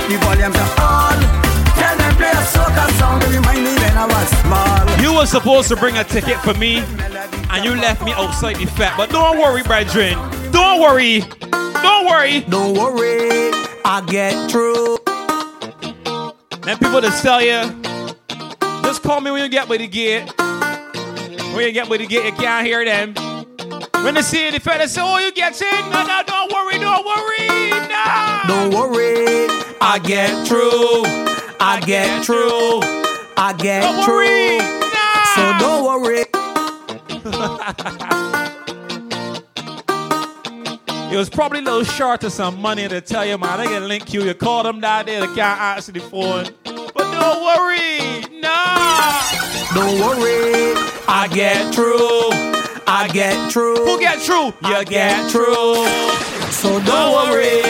The volume to all. Tell them play a soca song to remind me when I was small. You were supposed to bring a ticket for me, and you left me outside the fat. But don't worry, brethren. Don't worry. Don't worry. Don't worry. I get through. Then people just tell you, just call me when you get with the gate. When you get with the gate, you can't hear them. When they see the fat, they say, oh, you get in. No, no, don't worry. Don't worry. No. Don't worry. I get through, I get through, I get don't through. Worry, nah. So don't worry. It was probably a little short of some money to tell you, man, they can link you. You call them down there, they can't answer the phone. But don't worry, nah. Don't worry, I get through, I get through. Who get through? You I get through. So don't, don't worry,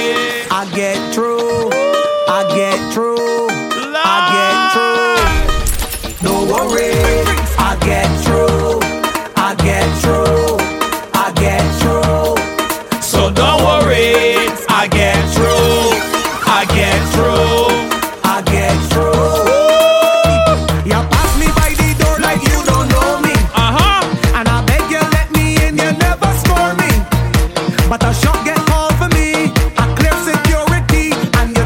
I get through. I get through, Lord. I get through. Don't worry, I get through, I get through, I get through. So don't worry, I get through, I get through, I get through. You pass me by the door like you don't know me. Uh huh. And I beg you let me in, you never score me. But I shot get all for me. I clear security and you.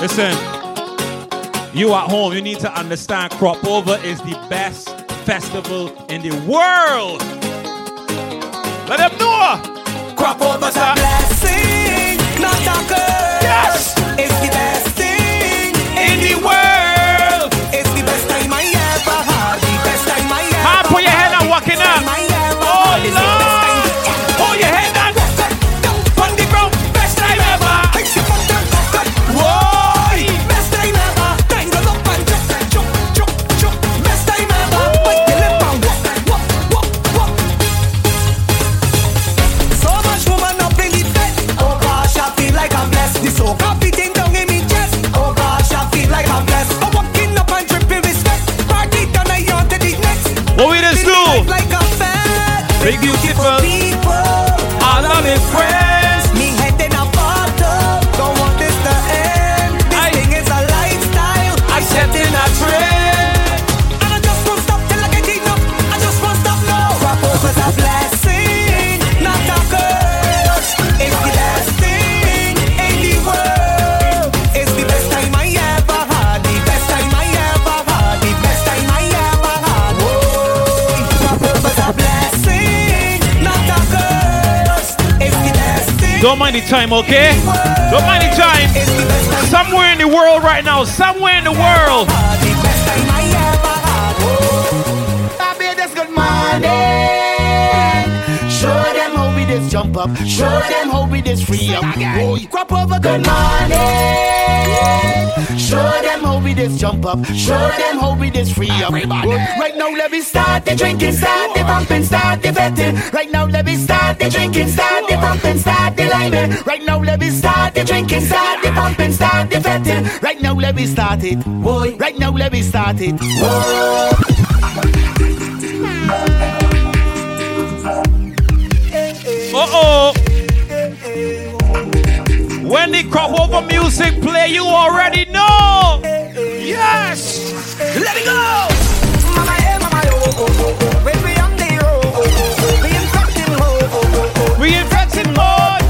Listen, you at home, you need to understand Crop Over is the best festival in the world. Let them know. Crop Over's a blessing, not a curse. Yes. It's the best thing in the world. It's the best time I ever had. The best time I ever had. Put your head and walking up. Oh, Lord. people, all of me friends. Me head in a bottle, don't want this to end. This Aye. Thing is a lifestyle, I set in a trend. And I just won't stop till I get enough. I just won't stop now. Crop over's a blessing, not a curse. It's the best thing in the world. It's the best time I ever had. The best time I ever had. The best time I ever had. Oh, crop over's a blessing. Don't mind the time, okay? Don't mind the time. Somewhere in the world right now, somewhere in the world. Barbados, good morning. Show them how we this jump up. Show them how we this free up. Oh, crop over, good morning. Show them how we this jump up. Show them how we this free up. Right now, let me start the drinking, start the pumping, start the betting. Right now, let me start the drinking, start the pumping, start the liming. Right now, let me start the drinking, start the pumping, start the betting. Right now, let me start it. Boy, right now, let me start it. Uh oh. When the crop over music play, you already know. Yes, let it go. Mama, hey, mama, oh, oh, oh. When we on the road, oh, oh, oh. We infecting mode, oh, oh, oh. We infecting mode.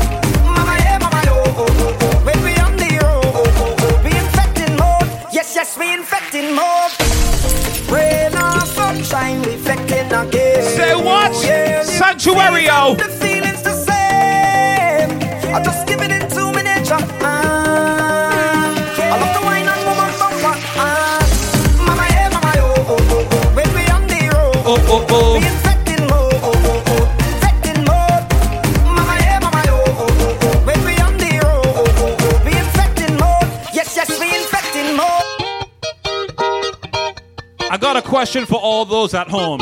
Mama, hey, mama, oh, oh, oh, oh. When we on the road, oh, oh, oh. We infecting mode. Yes, yes, we infecting mode. Rain or sunshine, reflecting again. Say what? Yeah, Sanctuary, oh. The feeling's the same. I just give it in two minutes, oh, oh, oh. We infecting mode, oh, oh, oh. Infecting mode. Mama, yeah, mama, oh, oh, oh, oh. When we on the road, oh, oh, oh. We infecting mode. Yes, yes, we infecting mode. I got a question for all those at home.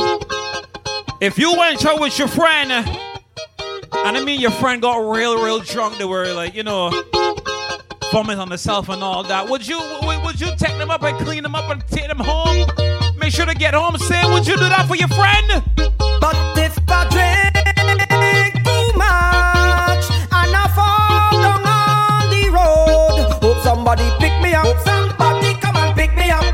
If you went out with your friend, and I mean your friend got real, real drunk, they were like, you know, vomit on themselves and all that, would you, would you take them up and clean them up and take them home? Make sure to get home safe. Would you do that for your friend? But if I drink too much and I fall down on the road, hope somebody pick me up. Hope somebody come and pick me up.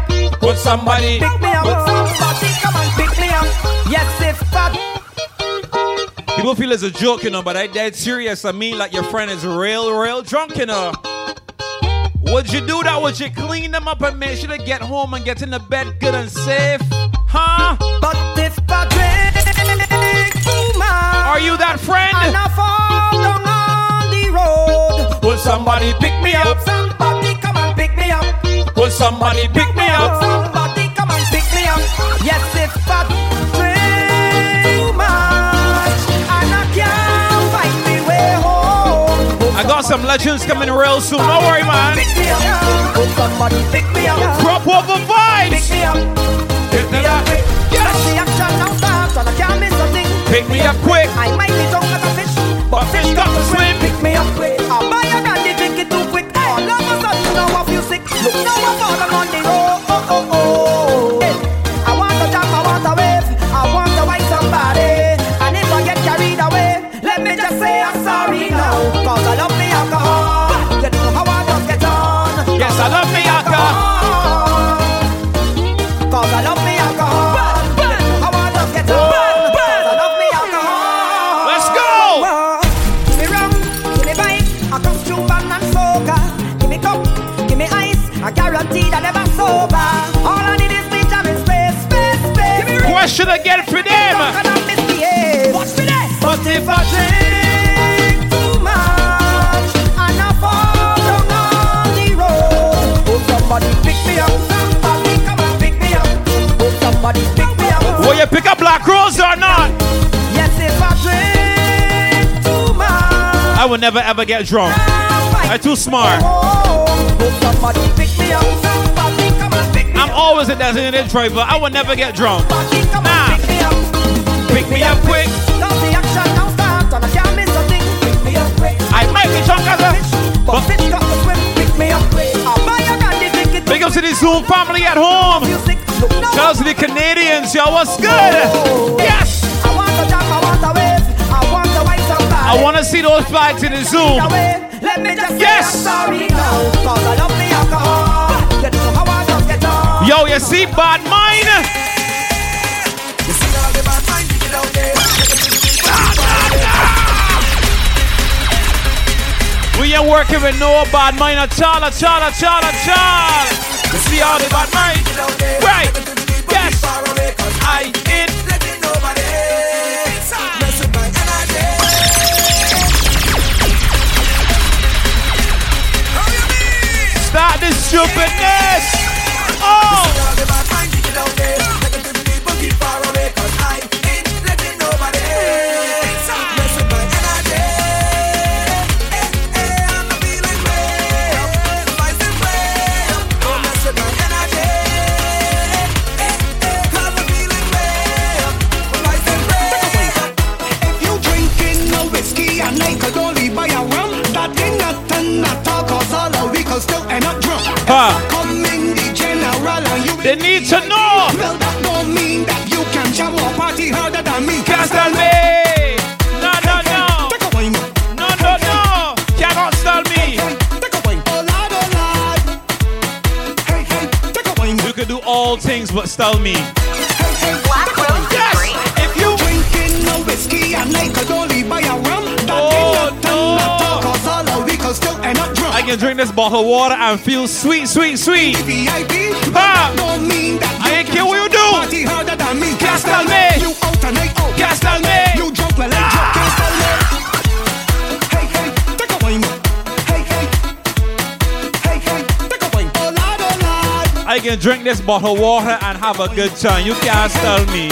Hope somebody pick me up. Hope somebody come and pick me up. Yes, if I... People feel it's a joke, you know, but I dead serious. I mean, like your friend is real, real drunk, you know. Would you do that? Would you clean them up and make sure they get home and get in the bed good and safe? Huh? But if I drink too much, are you that friend? And I fall down on the road, will somebody pick me up? Somebody come and pick me up. Will somebody pick me up? Somebody come and pick me up. Yes, if I drink too much and I can't find my way home. I got some legends coming real soon. Don't worry, man. Crop over vibes. Pick me up. Pick me up. Yes. Pick me up quick. I might be drunk like a fish, but fish got to swim. Pick me up quick. I'll buy a brandy, drink it too quick. All of a sudden, you know I'm music. Look now I'm falling on the road. Oh, oh, oh. Hey. I want to jump, I want to wave. I want to wipe somebody. And if I get carried away, let me just say I'm sorry now. Yes, I love me alcohol. Cause I love me alcohol. I want to get on. Cause I love me alcohol. Let's go. Give me rum, give me bike. I come through band and soca. Give me cup, give me ice. I guarantee that never sober. All I need is me jamming space, space, space. Give me rum. Question again for them. Watch me there. But if I drink too much and I fall down on the road, oh, somebody pick me up. Somebody come and pick me up. Oh, somebody pick me up. Will you pick up Black Rose or not? Yes, if I drink too much, I will never ever get drunk. I'm too smart. Oh, somebody pick me up. Somebody come and pick me up. I'm always a designated driver. I will never get drunk. Nah. Pick me up quick. I might be drunk as a, but bitch got to swim. Pick me up quick. I'll buy a brandy, drink it. Big up to the Zoom family at home. Shout out to the Canadians, y'all. What's good? Yes. I want to jump, I want to wave. I want. to see those fights in the Zoom. Let me just yes! Sorry now, cause I love the alcohol. You know how I just get on. Yo, you see bad mind? You see all the bad mind, you get out there. We ain't working with no bad mind at all, at all, at all, at all. You see all the bad mind? Right, yes. I ain't letting nobody mess with my energy. How you mean? Start this stupidness. Oh. You see all the bad mind, you get out there. Negative people keep far away, cause I ain't letting nobody. Huh. They need to know. Well, that don't mean that you can jump a party harder than me. Can't tell me. No, no, no. No, no, no. Cannot tell me. You can do all things but tell me. Yes. If you drinking no whiskey and like a dolly by a rum, that oh, no. I can drink this bottle of water and feel sweet, sweet, sweet. Ah. I ain't care what you do. Can't tell me. Can't tell me. You drunk well, I drunk. Can't tell me. Hey, hey, take a wine. Hey, hey, hey, hey, take a wine. Oh lad, oh lad. I can drink this bottle of water and have a good time. You can't tell me.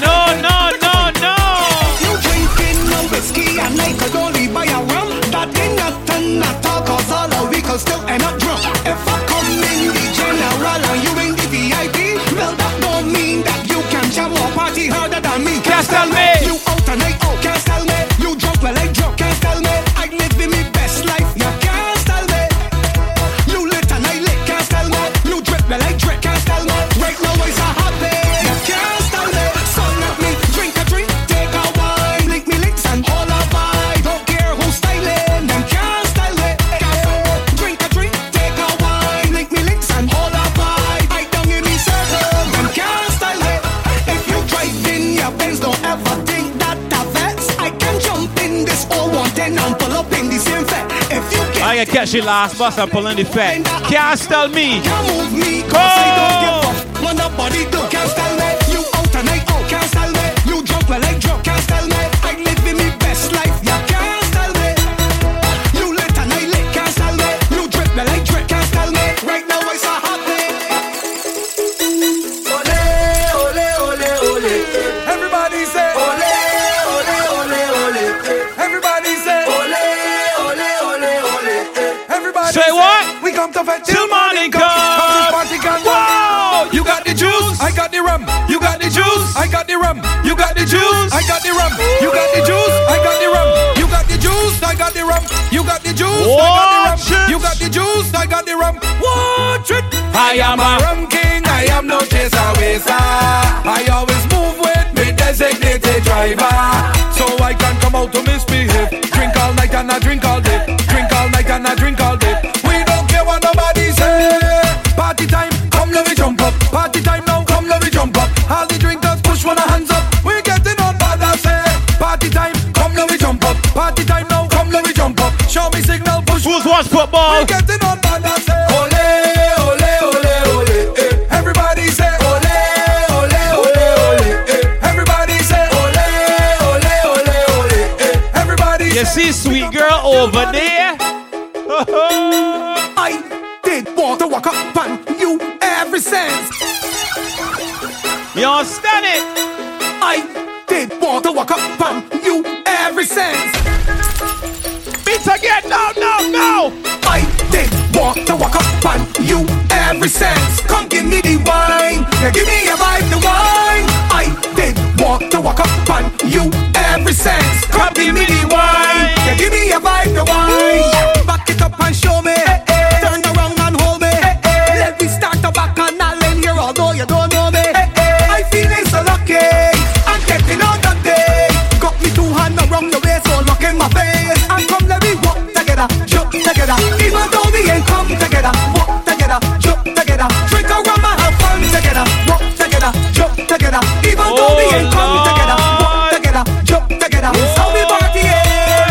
No, no, no, no. You drinking no whiskey and like a dolly by a rum. That ain't nothing at all, cause all of we can still end up drunk. If I come in the general and you in the V I P, well that don't mean that you can jam or party harder than me. Can't tell me. You out and I out, can't tell me. You drunk well I drunk, can't tell me. I live in my best life, you can't tell me. You lit and I lit, can't tell me. You drip well I drip, can't tell me. Right now it's a happy, you can't tell me. So let me drink a drink, take a wine, link me links and all of my. I can catch the last bus and pull in the fat. Can't tell me. Can't move me. Go. When the body do. Can't tell me. You out and I out. Can't tell me. You drunk well I drunk. Can't tell me. I live in my best life. You can't tell me. You lit and I lit. Can't tell me. You drip well I drip. Can't tell me. Right now it's a happy. Ole, ole, ole, ole. Everybody say ole, ole, ole, ole. Everybody say ole. Everybody say what? We come to fetch till morning comes. Wow! You got the juice, I got the rum. You got the juice, I got the rum. You got the juice, I got the rum. You got the juice, I got the rum. You got the juice, I got the rum. You got the juice, I got the rum. You got the juice, I got the rum. Watch it! I am a rum king. I am no chaser waster. I always move with me designated driver, so I can come out to misbehave. Drink all night and I drink all day. Drink all night and I drink all day. We don't care what nobody say. Party time, come let me jump up. Party time now, come let me jump up. All the drinkers push one hands up. We're getting on bad, I say. Party time, come let me jump up. Party time now, come let me jump up. Show me signal, push. Who's watch football? We're getting on bad, I say. Ole, ole, ole, ole. Eh. Everybody say ole, ole, ole, ole. Eh. Everybody say ole, ole, ole, ole. Eh. Everybody. You say, see, sweet girl over there. I did want to walk up on you ever since. You understand it? I did want to walk up on you ever since. Beat again, no, no, no. I did want to walk up on you ever since. Come give me the wine, yeah, give me a vibe, the wine. I did want to walk up on you ever since. Come give me the wine, yeah, give me a vibe, the wine. Up and show me, hey, hey. Turn around and hold me, hey, hey. Let me start to back and I'll end here although you don't know me, hey, hey. I feel so lucky, I'm getting out that day. Got me two hands around the waist, so look in my face. and come together, walk together, jump together. It's how we party.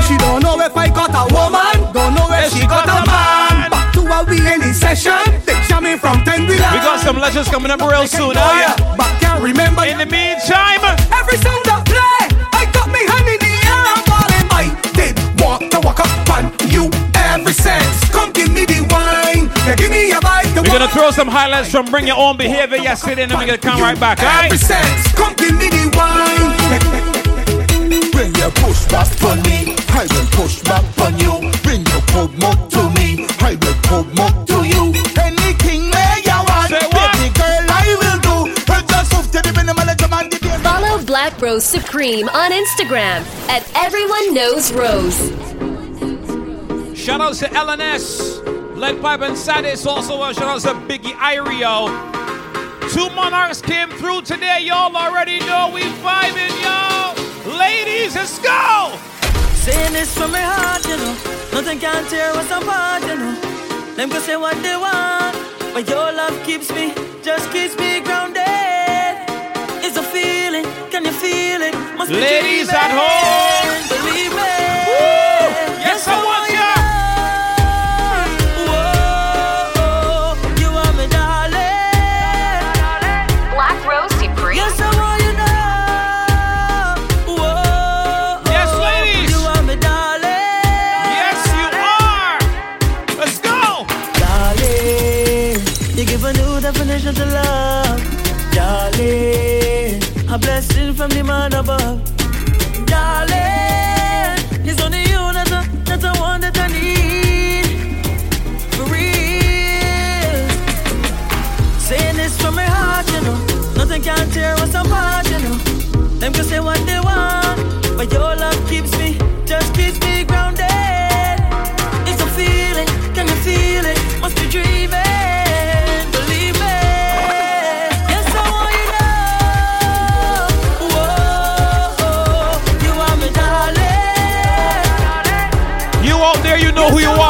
She don't know if I got a woman, don't know if she got a man. Back to what we in this session. They jamming from ten to nine. We got some legends coming up real soon. Oh yeah, but can't remember. In the meantime, every song that play, I got me hand in the air and falling. I did walk to walk up on you every sense. Come give me the wine, yeah, give me your vibe. We're gonna throw some highlights from Bring Your Own Behavior yesterday, and then we're gonna come right back, alright? Come give me the wine. Bring your push back for me, I will push back on you. Bring your cold mug to me, I will cold mug to you. Anything that you want, baby girl, I will do. Follow Black Rose Supreme on Instagram at Everyone Knows Rose. Shout out to L N S. Lead Pipe and Sadie. Also a shout out to Biggie Irie. Two monarchs came through today. Y'all already know we vibing, y'all. Ladies, let's go. Saying this from my heart, you know. Nothing can tear us apart, you know. Them can say what they want, but your love keeps me, just keeps me grounded. It's a feeling, can you feel it? Must ladies at home, believe me. Woo! Yes, I want. Definition to love, darling. A blessing from the man above, darling. It's only you that's a, that's the one that I need, for real. Saying this from my heart, you know. Nothing can tear us apart, you know. Them can say what they want, but your love keeps me, just keeps me grounded. It's a feeling, can you feel it? Must be dreaming. Know who you are. You are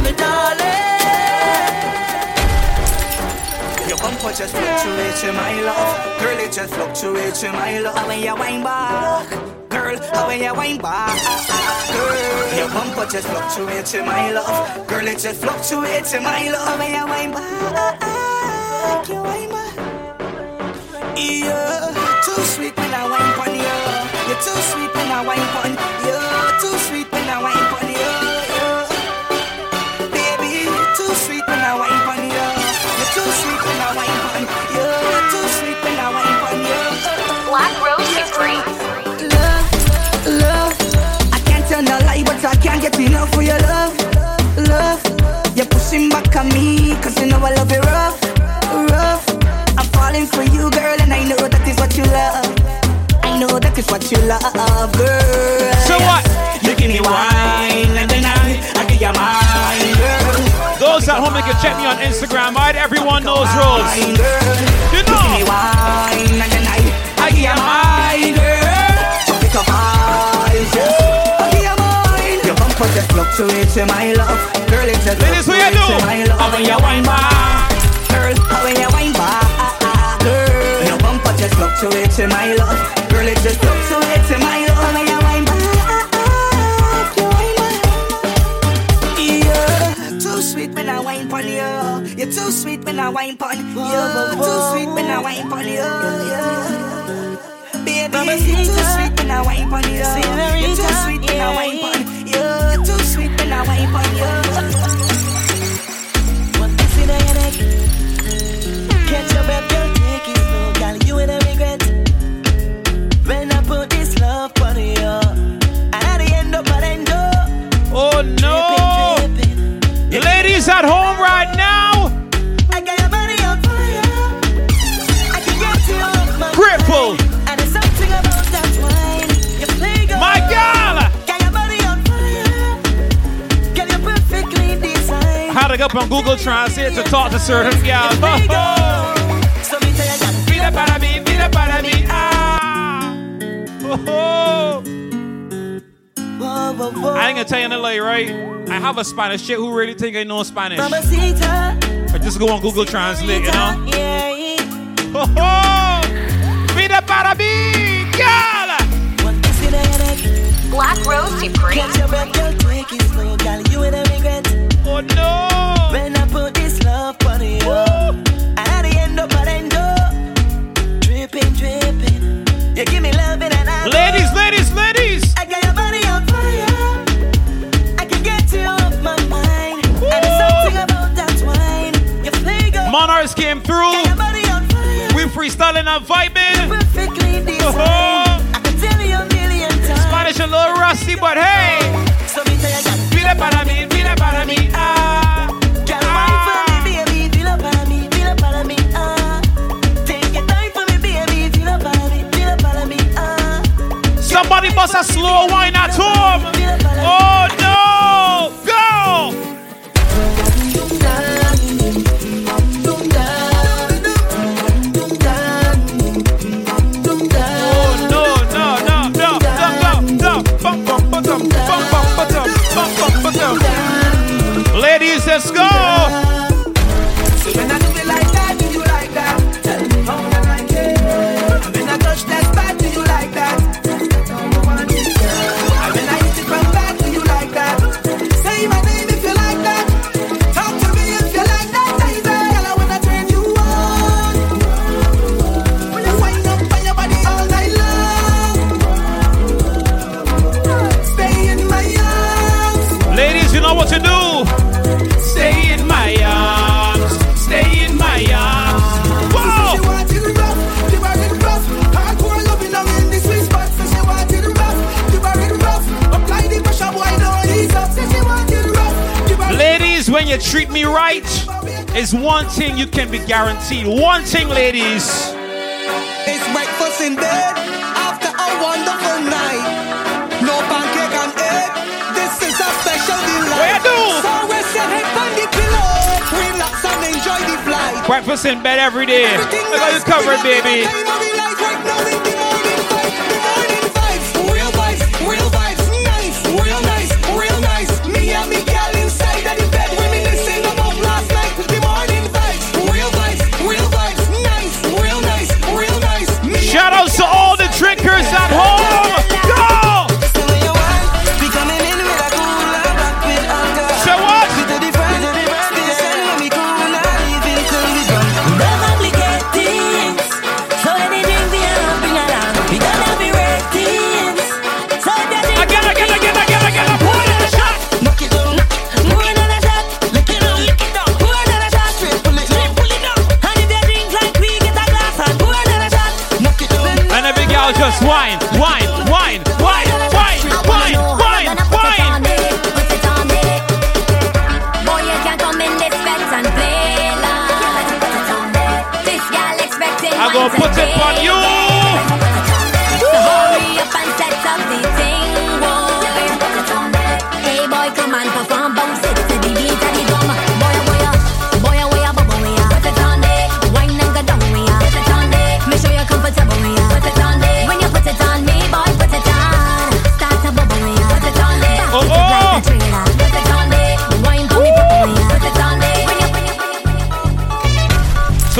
my darling. Your bumper just fluctuates in my love. Girl, it just fluctuates in my love. When you wind back, girl, when you wind back, girl, your bumper just fluctuates in my love. Girl, it just fluctuates in my love. When you wind back, you wind back. Yeah, too sweet when I wind back. You're too sweet when I wine pon you. Too sweet when I wine pon you. Baby, you're too sweet when I wine pon you. You're too sweet when I wine pon you. You're too sweet when I wine pon you. Black Rose Supreme. Love, love. I can't tell no lie, but I can't get enough for your love, love. You're pushing back on me, 'cause you know I love it rough, rough. I'm falling for you, girl, and I know that is what you love. Know that is what you love, girl. So what? You give me wine and then I, I give you mine, girl. Those at home, you can check me on Instagram. Right, Everyone Knows Rose. You know. You give me wine and then I, I give you mine, girl. So pick up eyes, yes. I give you mine. Your bumper just fluctuates in my love, girl. It's a ladies, what you do? I want your wine bar, girl. I want your wine bar, girl. Your bumper just fluctuates in my love. Girl, it just looks so it's in my love. When you wine back, you wine back. Yeah, too sweet when I wine pon you. You're too sweet when I wine pon you. Too sweet when I wine pon you. Baby, you're too sweet when I wine pon you. You're too sweet when I wine pon you. You're too sweet when I wine pon you. One kiss in your neck, catch your breath, girl, take it slow, girl, you ain't a regret. When I put this love on you, I had to end up at end up. Oh no! Dripping, dripping. The ladies at home right now. I got your body on fire. I can get you off my gripple. And there's something about that wine. You play girl. My girl. Got your body on fire. Got you perfectly designed. Had to go up on Google Translate to talk to certain girls. So me tell you that. Be the para me, be the para me. Oh. Whoa, whoa, whoa. I ain't gonna tell you nothing, right? I have a Spanish chick who really think I know Spanish. Mamacita. just go on Google Translate, you know? Ho ho! Be the para bee, girl! Black Rose Supreme. Oh no! When I put this love on you, and at the end of end up, dripping, dripping. You give me love and I ladies, ladies, ladies! I got your body on fire. Monarchs came through. We freestyling and vibing. I can tell you a million times. Spanish a little rusty, but hey. So me tell you that. Vila para mi, vila para mi, ah. Get money for me, baby. Vila para mi, vila para mi, ah. Take your time for me, baby. Vila para mi, vila para mi, ah. Somebody bust a slow wine at home. Oh no, go. Ladies, let's go. So when I do it like that, do you like that? Tell me how can I get? When I touch that spot, do you like that? When I hit it from back, do you like that? Say my name if you like that. Talk to me if you like that, baby. Girl, I wanna turn you on. When you wind up on your body all night long. Stay in my arms. Ladies, you know what to do. When you treat me right, is one thing you can be guaranteed. One thing, ladies. It's breakfast in bed after a wonderful night. No pancake and egg. This is a special delight. Where do? So rest your head on the pillow. Relax and enjoy the flight. Breakfast in bed every day. Everything look how you cover it, baby.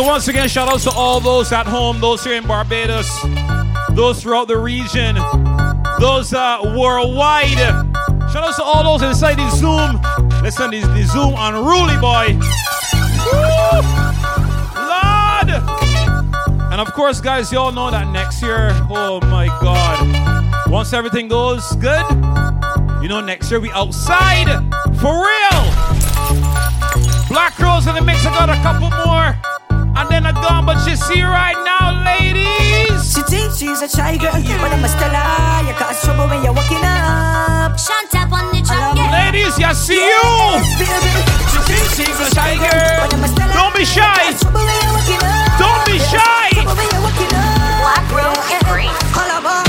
Once again, shout out to all those at home, those here in Barbados, those throughout the region, those uh, worldwide. Shout out to all those inside the Zoom. Listen, this the Zoom unruly boy. Woo! Lord! And of course, guys, y'all know that next year, oh my God. Once everything goes good, you know, next year we outside for real. Black Rose in the mix, I got a couple more. And then I gone, but you see right now, ladies. She thinks she's a shy girl, but I'm a stella. You cause trouble when you're walking up. Shut up on the track, yeah. Ladies, I see you. She thinks she's a shy girl. Don't be shy. Don't be shy. Black Rose is free. All about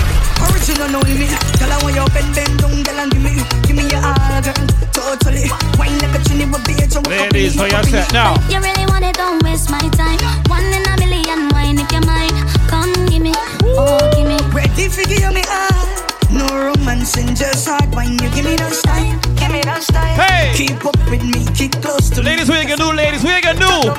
original only. Tell her when you're bending, don't tell her give me. Give me your order, totally. Wine like a chinny with bitch. Ladies, how you set now? You really want it, don't waste my time. One in a million, wine if you're mine. Come give me, oh give me. Ready for give me all. No romancing, just hard wine. You give me that style, give me that style. Hey, keep up with me, keep close to me. Ladies, we can do, ladies, we can do.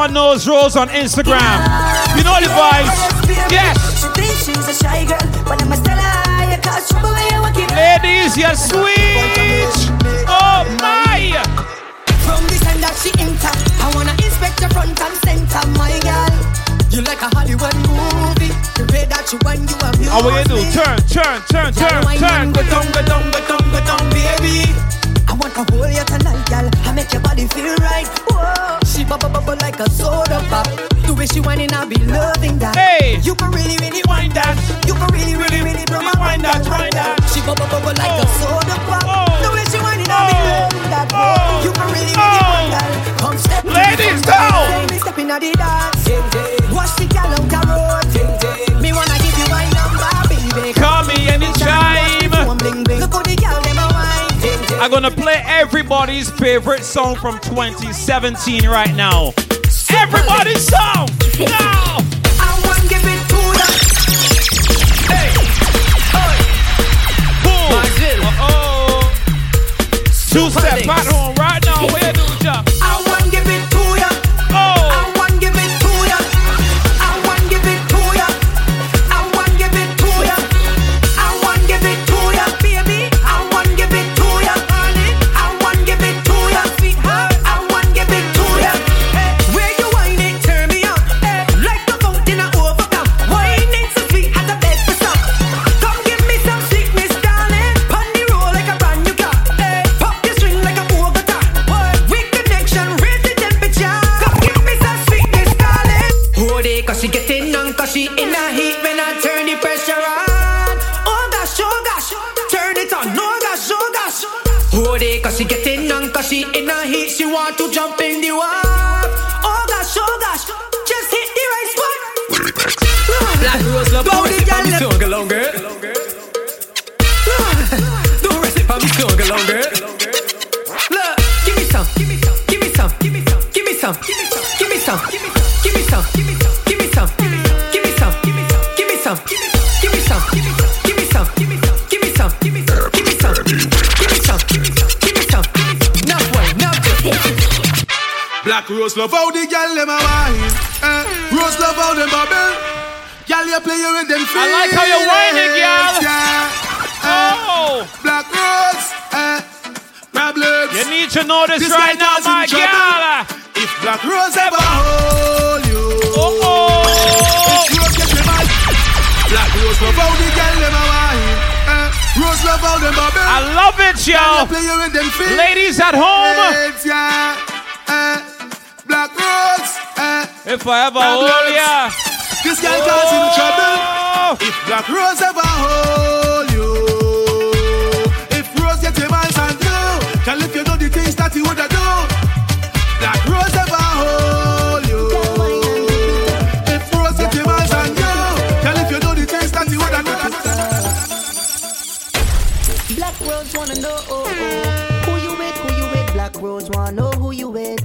Everyone Knows Rose on Instagram. You know the vibes. Yes. Ladies, you're sweet. Oh my. From this time that she enter, I wanna inspect your front and center, my girl. You like a Hollywood movie. The way that you want, you abuse. How will you do? Turn, turn, turn, turn, turn. Go down, go down, go down, go down, baby. I want to hold you tonight, girl. I make your body feel right. Whoa. She bubble bubble like a soda pop. The way she whining, I'll be loving that. Hey. You can really, really whine that. You can really, really, really blow my mind that, mind that. She bubble bubble like oh. a soda pop. Oh. The way she whining, I'll be loving that. Oh. You can really, really whine that. Come step in. Ladies, go. Let me step in at the dance. Watch the gal on the road. Me wanna give you my number, baby. Call me anytime. Look how the gal them a whine. I'm gonna play everybody's favorite song from twenty seventeen right now. Everybody's song! Now! I want to give it to you. Hey! Hey! Boom! Uh-oh! Two-step pattern right now. Where do you jump? I want to give it to you. Oh! I want to give it to you. I want to give it to you. I want to give it to you. I want to give it to you, baby. I want to give it to you, honey. I want to give it to you, sweetheart. I want to give it to you. Hey. Where you whine it, turn me on. Hey. Like the fountain I overcome. Whine it so sweet as a bed for some. Come give me some sweetness, darling. Pon the roll like a brand new car. Hey. Pop your string like a Bogota. We connection, raise the temperature. Come give me some sweetness, darling. Hold it, cause she getting on, cause she in a heat when I turn the pressure on. Oh gosh, oh gosh, turn it on. No gosh, oh gosh. Hold it, cause she getting on, cause she in a heat. She want to jump in the water. Oh gosh, oh gosh, just hit the right spot. Black Rose love Don't rest it on me tongue along, girl. Don't rest it on me tongue along, girl. Look, give me some, give me some, give me some, give me some, give me some, give me some, give me some, give me some, give me some, give me some, give me some, give me some, give me some, give me some, give me some, give me some, give me some, give me some, give me some, give me some, give me some, give me some, not one, not two. Black Rose love how the gyal dem a whine. Eh, Rose love how dem bubble. Gyal you play you with them feelings. I like how you whining, gyal. Yeah. Eh, Oh. Black Rose. Eh, problems. You need to know this, This right guy now, causing my trouble. gyal. If Black Rose ever hold you, Oh, oh. if Rose get your mind, Black Rose love how the gyal dem a whine. Eh, Rose love how dem bubble. I love it, Gyal you y'all. play you with them feelings. Ladies at home, Yeah. Eh, Black Rose. Eh, if I ever hold ya, this guy causing trouble. If Black Rose ever hold you, if Rose get your minds on you, tell if you know the things that you woulda do. Black Rose ever hold you, if Rose get your minds on you, tell if you know the things that you woulda do. Black Rose wanna know who you with, who you with. Black Rose wanna know who you with.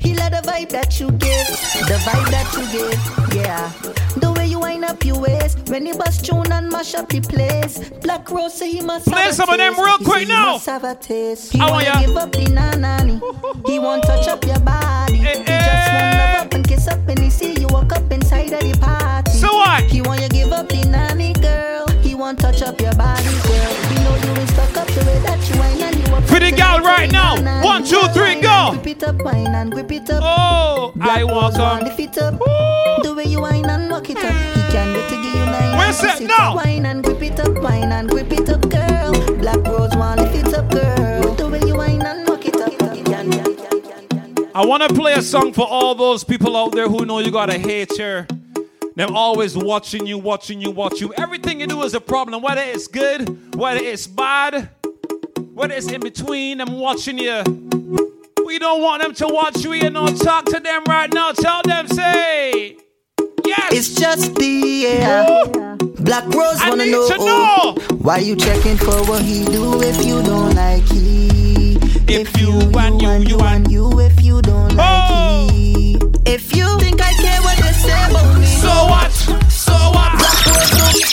He love the vibe that you give, the vibe that you give, yeah. The way you wind up your waist when you bust tune and mash up the place. Black Rose say he must Play have a some of them taste. real He quick say he now. must have a taste. He I want wanna ya. give up the nanani. He won't touch up your body. He just wanna love up and kiss up when he see you walk up inside of the party. So what? He want you give up the nanny, girl. He won't touch up your body, girl. We know you is stuck up the way that you wind and you up. Pretty girl right now. One, two, three, go. Whip it up, wine and whip it up. Oh, Black I walk on. Lift it up. Ooh. The way you wine and lock it up. He can't wait to give you nine. Where's that? No. Wine and whip it up, wine and whip it up, girl. Black Rose want lift it up, girl. The way you wine and lock it up. He can, can, can, can, can. I want to play a song for all those people out there who know you got a hater. They're always watching you, watching you, watching you. Everything you do is a problem. Whether it's good, whether it's bad, whether it's in between, I'm watching you. We don't want them to watch you, you know. Talk to them right now. Tell them, say, yes. It's just the air. Black Rose I wanna know, to know. Why you checking for what he do if you don't like he? If, if you, you, you and you, and you and you, if you don't oh. like he. If you think I care what they say about me, so what? So what? Black Rose, it's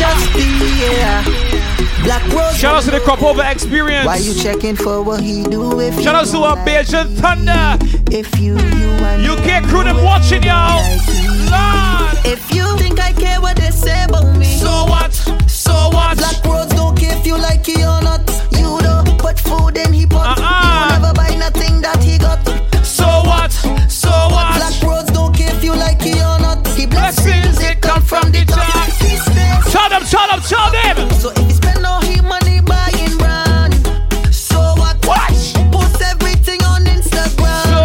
just the air. Black Rose. Shout out to the Crop Over experience. Why you checking for what he do if shout out to our Bajan Thunder. If you, you U K crew them watching y'all. Like if you think I care what they say about me, so what? So what? Black Rose don't care if you like it or not. You don't put food in he pot. Uh-uh. You never buy nothing that he got. So what? So what? Black Rose don't care if you like it or not. He blessings they come from the top. Tell them, tell them, tell them. So if he spend all his money buying brand, so what? What? Post everything on Instagram. So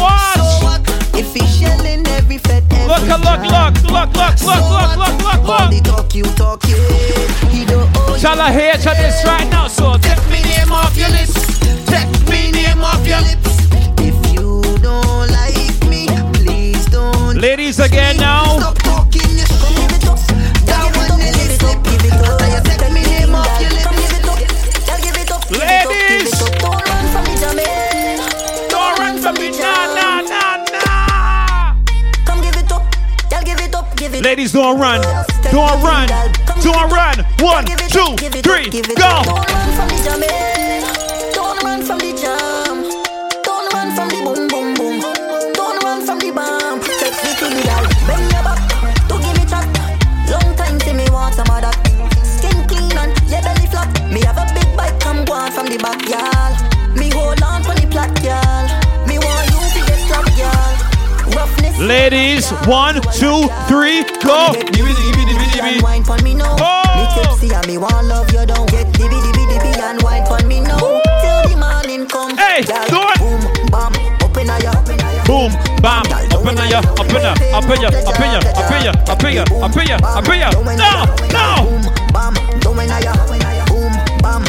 what? So what? If he shelling every fed every look, look, look, look, look, so look, look, look, look, look. All the talk you talk, yeah. He don't owe you. Shall I hear to this right now? So take me name off your lips. Take me name off your lips. If you don't like me, please don't. Ladies again now. Stop talking. Ladies, don't run from me, Jamaican. Don't run from me, nah, nah, nah, nah. Come give it up, y'all give it up, give it. Ladies, don't run, don't run, don't run. One, two, three, go. Don't run from the Jamaican. Don't run from the jam. Don't run from the boom, boom, boom. Don't run from the bomb. Take me to the girl, bend your back, to give me chat. Long time see me want some of that. Skin clean and your belly flat. Me have a big bike. I'm going from the back, y'all. Me hold on for the plot, y'all. Me want you to get slapped, y'all. Roughness. Ladies, one, two, three, go. Dibby, dibby, dibby, dibby. Wine for me now. Me tipsy and me want love you down. Get dibby, dibby, dibby and wine for me now. Till the morning come. Hey, do it. Boom, bam, open up, open up. Boom, bam, open up, open up, open up, open up, open up, open up, open up, open up. No, no. Boom, bam, open up, boom, bam.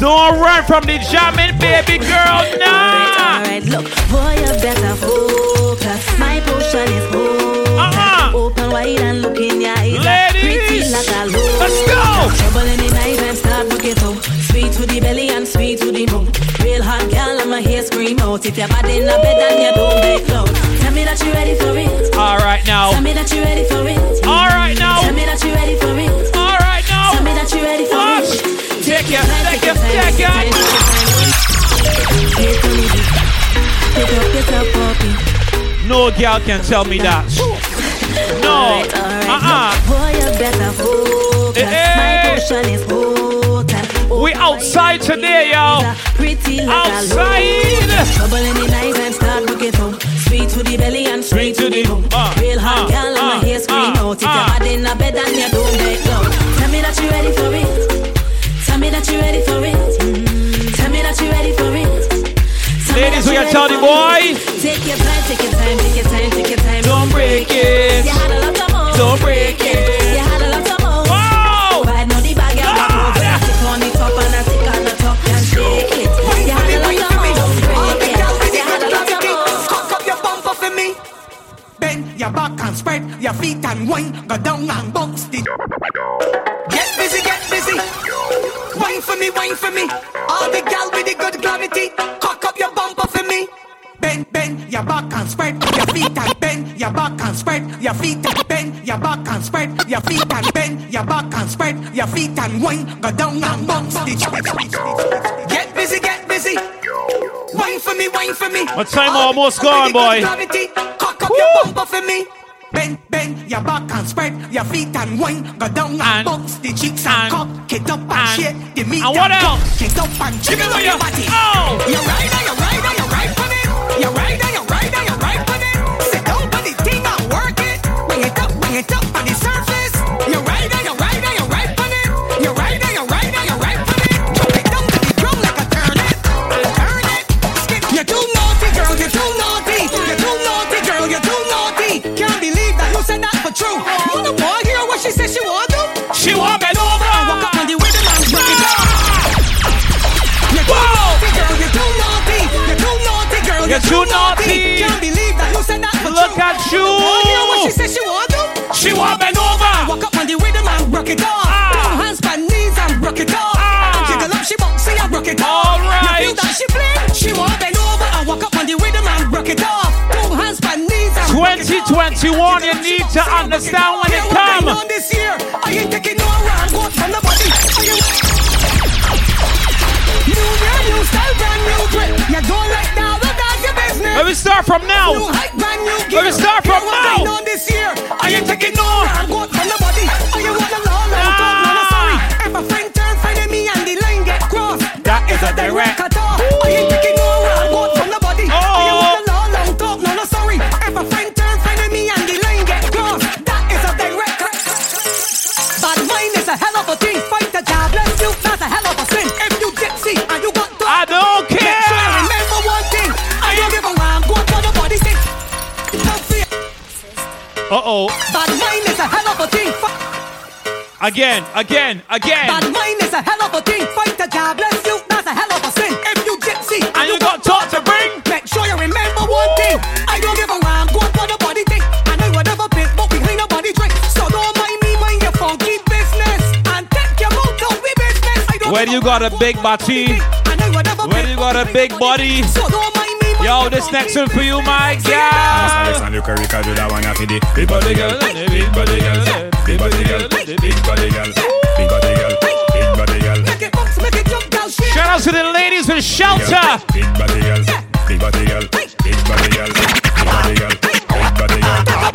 Don't run from the jamming, baby girl, nah! Alright, look, boy, you better focus. My potion is open. Uh-huh. Open wide and look in your eyes. Ladies! Like a let's go! Trouble in the night and start looking up. Sweet to the belly and sweet to the mouth. Real hot girl, I'ma hear scream out. If you're bad in the bed and you don't make loud. Tell me that you ready for it. Alright, now. Tell me that you ready for it. Alright, now. Tell me that you ready for it. Alright, now. Tell me that you ready for it. Take your, take your, take your. No girl can tell me that. No. Uh-uh. Hey, hey. We outside today, y'all. Outside. Sweet to the belly and straight to the home. Uh, real hot girl, I'ma hear scream out. If you're bad in a bed and you don't make love. Tell me that you ready for it. Tell me that you ready for it. Mm-hmm. Tell me that you ready for it. Tell ladies, we can tell the boy. Take your time, take your time, take your time, take your time. Don't break it. You had a lot of more. Don't break it. You had a lot of more. Wow. Right now the bag is ah. broken. Yeah. Stick on the top and I stick on the top and shake it. You had a lot of more. Don't break it. You had a lot of more. Cock up your bumper for me. Bend your back and spread your feet and wine. Go down and bounce the. Get busy, get busy. Wine for me, wine for me. All the gal with the good gravity. Cock up your bumper for me. Bend, bend your back and spread your feet and bend your back and spread your feet and bend your back and spread your feet and bend your back and spread your feet and wine. Go down and bounce. Get busy, get busy. Wine for me, wine for me. My time almost gone, boy. Cock up your bumper for me. Bend, bend your back and spread your feet and wine. Go down and, and box the cheeks and, and cock it up and, and shake the meat and what and else? Cock it up and jiggle on your body. Oh, you're right, you're right, you're right on it. You're right, you're right, you're right on it. Sit down by the thing and work it. Bring it up, bring it up on the surface. You're right, you're right, you're right on it. You're right, you're right, you're right on it. Drop it down to the ground like a turnip. Turn it, skip. You're too naughty, girl. You're too naughty. You're too naughty, girl. You're too naughty. Can't believe. Said that for true. You the boy hear what she said she want to? She want bend over. Walk up on the rhythm and break it down. You're too naughty, girl. You're too naughty. You're too naughty, girl. You're too naughty. Can't believe that you said that for look true. At you. The boy hear what she said she want to? She want bend over. Walk up on the rhythm and break it down. Ah. Hands and knees and break it down. Ah. Jiggle up, she bounce and break it down. All right. You feel that she fling? She want bend over and walk up on the rhythm and break it down. twenty twenty-one, you need to understand when it comes. style, brand new grip. You go right now, but that's your business. Let me start from now. New hype, brand new gear. Let me start from you now. Ain't on this year. I ain't taking no. I won't tell nobody. Oh, you wanna roll? I don't wanna sorry. If a friend turns friend at me and the line get crossed, that is a direct cut off. I ain't taking no. I won't tell nobody. Oh, you wanna roll? I don't wanna sorry. If a friend turns friend at me and the line get crossed, that is a direct cut. Bad mind is a hell of a thing. Fight the job, bless you. That's a hell of a sin. If you gypsy and you. I don't care. Sure, remember one thing. I don't give a ram. Go for the body stick. Don't fear. Uh oh. Bad mind is a hell of a thing. F- again, again, again. Bad mind is a hell of a thing. Fight the job, bless you. That's a hell of a sin. If you gypsy and, and you got talk to bring, make sure you remember one thing. I don't give a ram. Go for the body stick. I know you never been, but we ain't nobody drink. So don't mind me, mind your funky business and take your mouth out with business. I don't. When you got a big body. When you got a big body, yo, this next one for you, my guy. Big body girl, big body girl, big body girl, big body girl, big body girl, big body girl. Shout out to the ladies with shelter. Big body girl, big body girl, big body girl, big body girl, big body girl.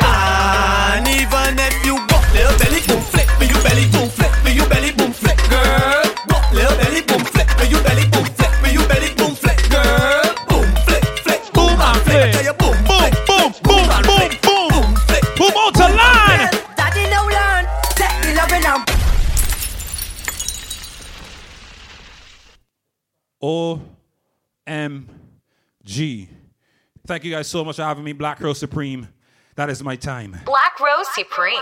And even if you got little belly boom flip, but you belly boom flip, but you belly boom flip, girl. Got little belly boom flip, but you belly boom flip. O M G. Thank you guys so much for having me. Black Rose Supreme. That is my time. Black Rose Supreme.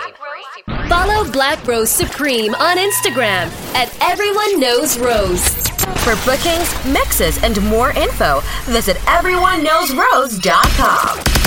Follow Black Rose Supreme on Instagram at Everyone Knows Rose. For bookings, mixes, and more info, visit everyone knows rose dot com.